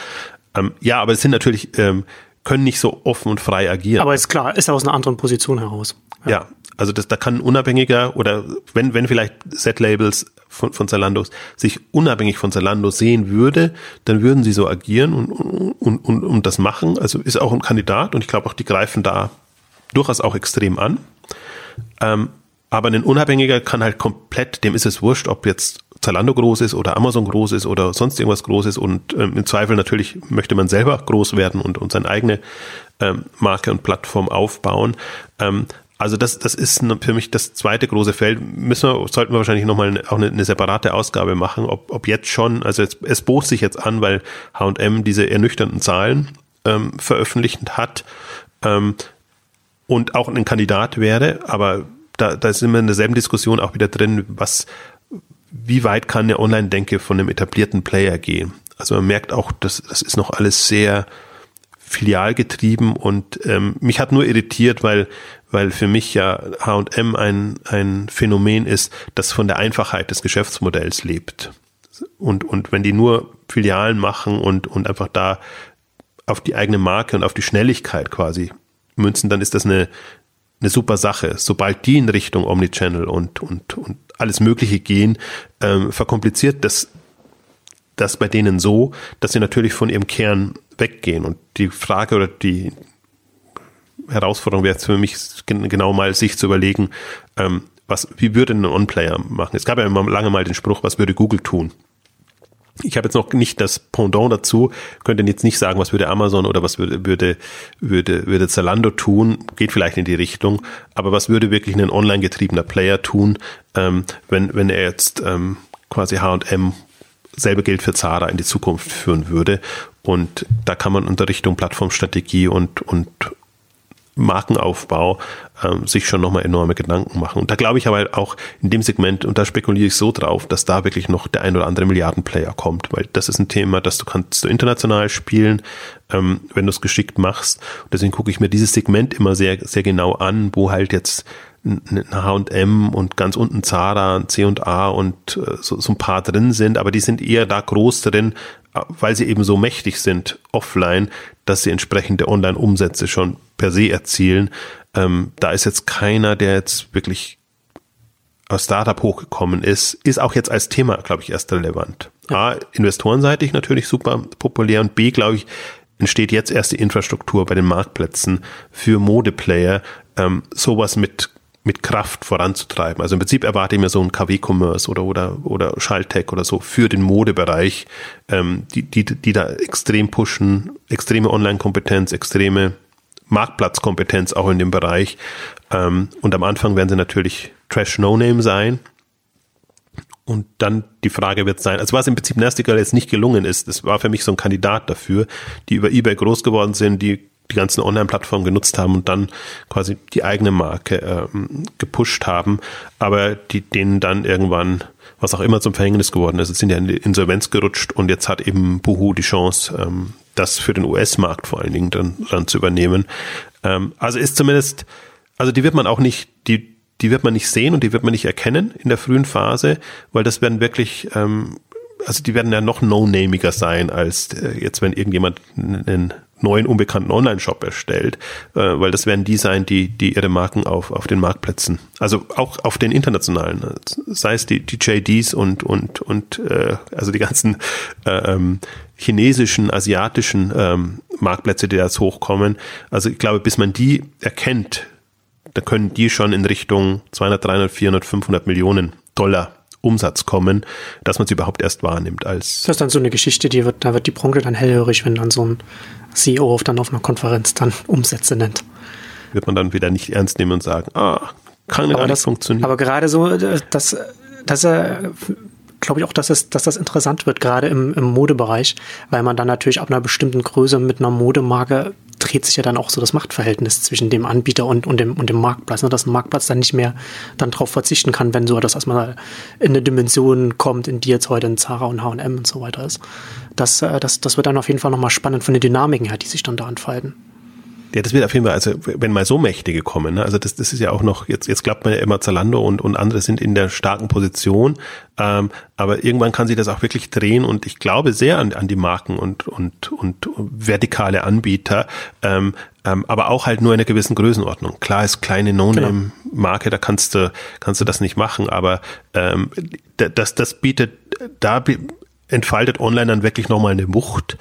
Ja, aber es sind natürlich, können nicht so offen und frei agieren. Aber ist klar, ist aus einer anderen Position heraus. Ja. Also da kann ein unabhängiger oder wenn vielleicht Set-Labels von Zalando sich unabhängig von Zalando sehen würde, dann würden sie so agieren und das machen. Also ist auch ein Kandidat und ich glaube auch, die greifen da durchaus auch extrem an. Aber ein Unabhängiger kann halt komplett, dem ist es wurscht, ob jetzt Zalando groß ist oder Amazon groß ist oder sonst irgendwas groß ist und im Zweifel natürlich möchte man selber groß werden und seine eigene Marke und Plattform aufbauen. Also das ist für mich das zweite große Feld. Sollten wir wahrscheinlich nochmal eine separate Ausgabe machen, ob jetzt schon, also es bot sich jetzt an, weil H&M diese ernüchternden Zahlen veröffentlicht hat und auch ein Kandidat wäre, aber da sind wir in derselben Diskussion auch wieder drin, wie weit kann eine Online-Denke von einem etablierten Player gehen? Also man merkt auch, das ist noch alles sehr filialgetrieben und mich hat nur irritiert, weil für mich ja H&M ein Phänomen ist, das von der Einfachheit des Geschäftsmodells lebt. Und wenn die nur Filialen machen und einfach da auf die eigene Marke und auf die Schnelligkeit quasi münzen, dann ist das eine super Sache. Sobald die in Richtung Omnichannel und alles Mögliche gehen, verkompliziert das bei denen so, dass sie natürlich von ihrem Kern weggehen. Und die Frage oder die Herausforderung wäre jetzt für mich genau mal, sich zu überlegen, wie würde ein On-Player machen? Es gab ja lange mal den Spruch, was würde Google tun? Ich habe jetzt noch nicht das Pendant dazu, könnte jetzt nicht sagen, was würde Amazon oder was würde Zalando tun, geht vielleicht in die Richtung, aber was würde wirklich ein online getriebener Player tun, wenn er jetzt quasi H&M, selbe gilt für Zara, in die Zukunft führen würde, und da kann man unter Richtung Plattformstrategie und Markenaufbau sich schon nochmal enorme Gedanken machen. Und da glaube ich aber auch in dem Segment, und da spekuliere ich so drauf, dass da wirklich noch der ein oder andere Milliardenplayer kommt, weil das ist ein Thema, das kannst du international spielen, wenn du es geschickt machst. Und deswegen gucke ich mir dieses Segment immer sehr, sehr genau an, wo halt jetzt eine H&M und ganz unten Zara, C&A und so ein paar drin sind, aber die sind eher da groß drin, weil sie eben so mächtig sind offline, dass sie entsprechende Online-Umsätze schon per se erzielen. Da ist jetzt keiner, der jetzt wirklich aus Startup hochgekommen ist auch jetzt als Thema, glaube ich, erst relevant. A, investorenseitig natürlich super populär und B, glaube ich, entsteht jetzt erst die Infrastruktur bei den Marktplätzen für Modeplayer, sowas mit Kraft voranzutreiben. Also im Prinzip erwarte ich mir so ein KW-Commerce oder Schalltech oder so für den Modebereich, die da extrem pushen, extreme Online-Kompetenz, extreme Marktplatzkompetenz auch in dem Bereich. Und am Anfang werden sie natürlich Trash-No-Name sein. Und dann die Frage wird sein, also was im Prinzip Nasty Girl jetzt nicht gelungen ist, das war für mich so ein Kandidat dafür, die über eBay groß geworden sind, die die ganzen Online-Plattformen genutzt haben und dann quasi die eigene Marke gepusht haben, aber die denen dann irgendwann, was auch immer, zum Verhängnis geworden ist. Jetzt sind ja in die Insolvenz gerutscht und jetzt hat eben Boohoo die Chance, das für den US-Markt vor allen Dingen dann zu übernehmen. Also ist zumindest, also die wird man nicht sehen und die wird man nicht erkennen in der frühen Phase, weil das werden wirklich, also die werden ja noch no-namiger sein als jetzt, wenn irgendjemand einen neuen, unbekannten Online-Shop erstellt, weil das werden die sein, die ihre Marken auf den Marktplätzen, also auch auf den internationalen, sei es die JDs und also die ganzen chinesischen, asiatischen Marktplätze, die da jetzt hochkommen. Also ich glaube, bis man die erkennt, da können die schon in Richtung 200, 300, 400, 500 Millionen Dollar Umsatz kommen, dass man es überhaupt erst wahrnimmt als. Das ist dann so eine Geschichte, da wird die Branche dann hellhörig, wenn dann so ein CEO dann auf einer Konferenz dann Umsätze nennt. Wird man dann wieder nicht ernst nehmen und sagen, kann gar nicht funktionieren. Aber gerade so, dass glaube ich auch, dass das interessant wird, gerade im Modebereich, weil man dann natürlich ab einer bestimmten Größe mit einer Modemarke dreht sich ja dann auch so das Machtverhältnis zwischen dem Anbieter und dem Marktplatz, ne? Dass ein Marktplatz dann nicht mehr dann drauf verzichten kann, wenn so etwas erstmal in eine Dimension kommt, in die jetzt heute ein Zara und H&M und so weiter ist. Das wird dann auf jeden Fall nochmal spannend von den Dynamiken her, die sich dann da entfalten. Ja, das wird auf jeden Fall, also wenn mal so Mächtige kommen, ne? Also das ist ja auch noch, jetzt glaubt man ja immer, Zalando und andere sind in der starken Position, aber irgendwann kann sich das auch wirklich drehen und ich glaube sehr an die Marken und vertikale Anbieter, aber auch halt nur in einer gewissen Größenordnung. Klar ist kleine No-Name-Marke, genau. Da kannst du das nicht machen, aber entfaltet online dann wirklich nochmal eine Wucht.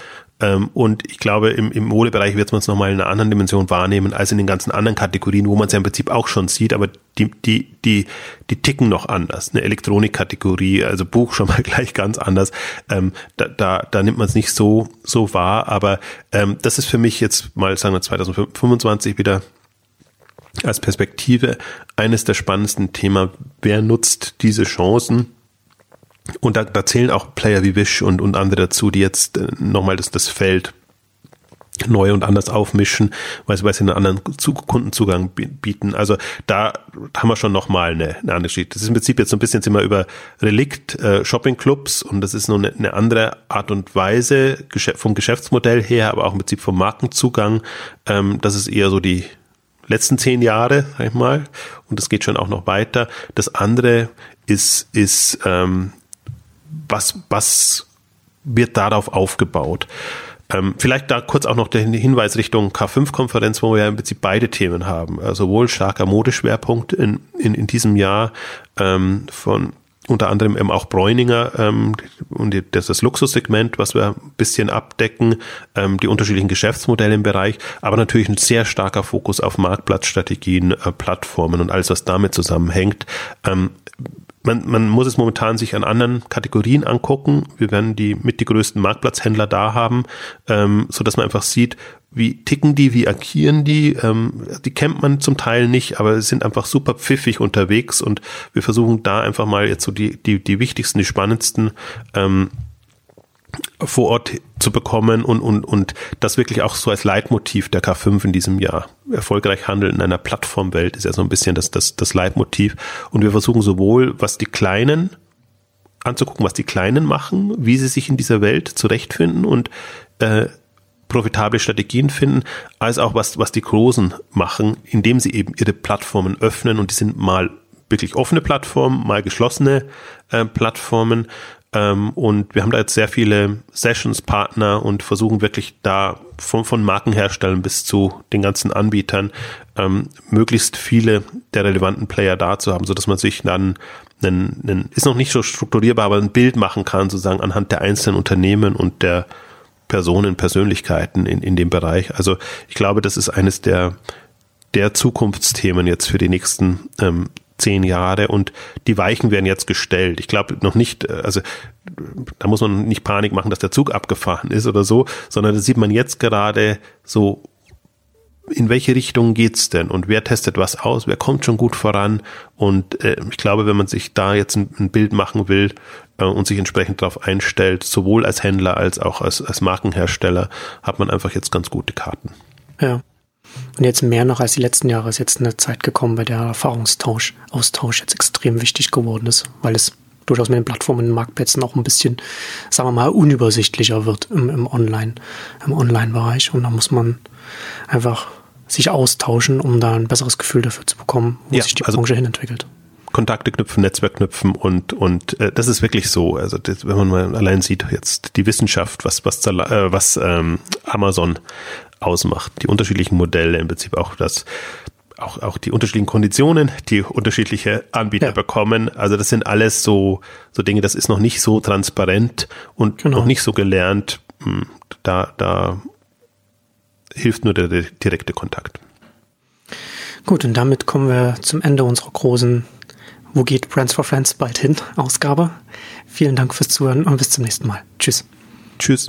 Und ich glaube, im Modebereich wird man es nochmal in einer anderen Dimension wahrnehmen als in den ganzen anderen Kategorien, wo man es ja im Prinzip auch schon sieht, aber die ticken noch anders. Eine Elektronikkategorie, also Buch schon mal gleich ganz anders. Da nimmt man es nicht so wahr, aber das ist für mich jetzt mal, sagen wir 2025 wieder als Perspektive eines der spannendsten Themen. Wer nutzt diese Chancen? Und da zählen auch Player wie Wish und andere dazu, die jetzt nochmal das Feld neu und anders aufmischen, weil sie einen anderen Kundenzugang bieten. Also da haben wir schon nochmal eine andere Geschichte. Das ist im Prinzip jetzt so ein bisschen, sind wir über Relikt-Shopping-Clubs und das ist nur eine andere Art und Weise vom Geschäftsmodell her, aber auch im Prinzip vom Markenzugang. Das ist eher so die letzten 10 Jahre, sag ich mal. Und das geht schon auch noch weiter. Das andere ist was wird darauf aufgebaut? Vielleicht da kurz auch noch der Hinweis Richtung K5-Konferenz, wo wir ja im Prinzip beide Themen haben. Also sowohl starker Modeschwerpunkt in diesem Jahr von unter anderem eben auch Bräuninger und das Luxussegment, was wir ein bisschen abdecken, die unterschiedlichen Geschäftsmodelle im Bereich, aber natürlich ein sehr starker Fokus auf Marktplatzstrategien, Plattformen und alles, was damit zusammenhängt. Man muss es momentan sich an anderen Kategorien angucken. Wir werden die größten Marktplatzhändler da haben, sodass man einfach sieht, wie ticken die, wie agieren die. Die kennt man zum Teil nicht, aber sind einfach super pfiffig unterwegs und wir versuchen da einfach mal jetzt so die wichtigsten, die spannendsten vor Ort zu bekommen und das wirklich auch so als Leitmotiv der K5 in diesem Jahr. Erfolgreich handeln in einer Plattformwelt ist ja so ein bisschen das Leitmotiv. Und wir versuchen sowohl, was die Kleinen anzugucken, was die Kleinen machen, wie sie sich in dieser Welt zurechtfinden und profitable Strategien finden, als auch was die Großen machen, indem sie eben ihre Plattformen öffnen und die sind mal wirklich offene Plattformen, mal geschlossene Plattformen. Und wir haben da jetzt sehr viele Sessionspartner und versuchen wirklich da von Markenherstellern bis zu den ganzen Anbietern möglichst viele der relevanten Player da zu haben, sodass man sich dann ist noch nicht so strukturierbar, aber ein Bild machen kann, sozusagen anhand der einzelnen Unternehmen und der Personen, Persönlichkeiten in dem Bereich. Also ich glaube, das ist eines der Zukunftsthemen jetzt für die nächsten 10 Jahre und die Weichen werden jetzt gestellt. Ich glaube noch nicht, also da muss man nicht Panik machen, dass der Zug abgefahren ist oder so, sondern das sieht man jetzt gerade so, in welche Richtung geht's denn und wer testet was aus, wer kommt schon gut voran und ich glaube, wenn man sich da jetzt ein Bild machen will und sich entsprechend darauf einstellt, sowohl als Händler als auch als Markenhersteller, hat man einfach jetzt ganz gute Karten. Ja. Und jetzt mehr noch als die letzten Jahre ist jetzt eine Zeit gekommen, bei der Erfahrungsaustausch jetzt extrem wichtig geworden ist, weil es durchaus mit den Plattformen und Marktplätzen auch ein bisschen, sagen wir mal, unübersichtlicher wird im Online-Bereich. Und da muss man einfach sich austauschen, um da ein besseres Gefühl dafür zu bekommen, wo sich die Branche hinentwickelt. Kontakte knüpfen, Netzwerk knüpfen und das ist wirklich so. Also das, wenn man mal allein sieht, jetzt die Wissenschaft, was Amazon ausmacht, die unterschiedlichen Modelle, im Prinzip auch das auch die unterschiedlichen Konditionen, die unterschiedliche Anbieter bekommen. Also das sind alles so Dinge, das ist noch nicht so transparent und noch nicht so gelernt. Da hilft nur der direkte Kontakt. Gut, und damit kommen wir zum Ende unserer großen Wo geht Brands for Friends bald hin? Ausgabe. Vielen Dank fürs Zuhören und bis zum nächsten Mal. Tschüss. Tschüss.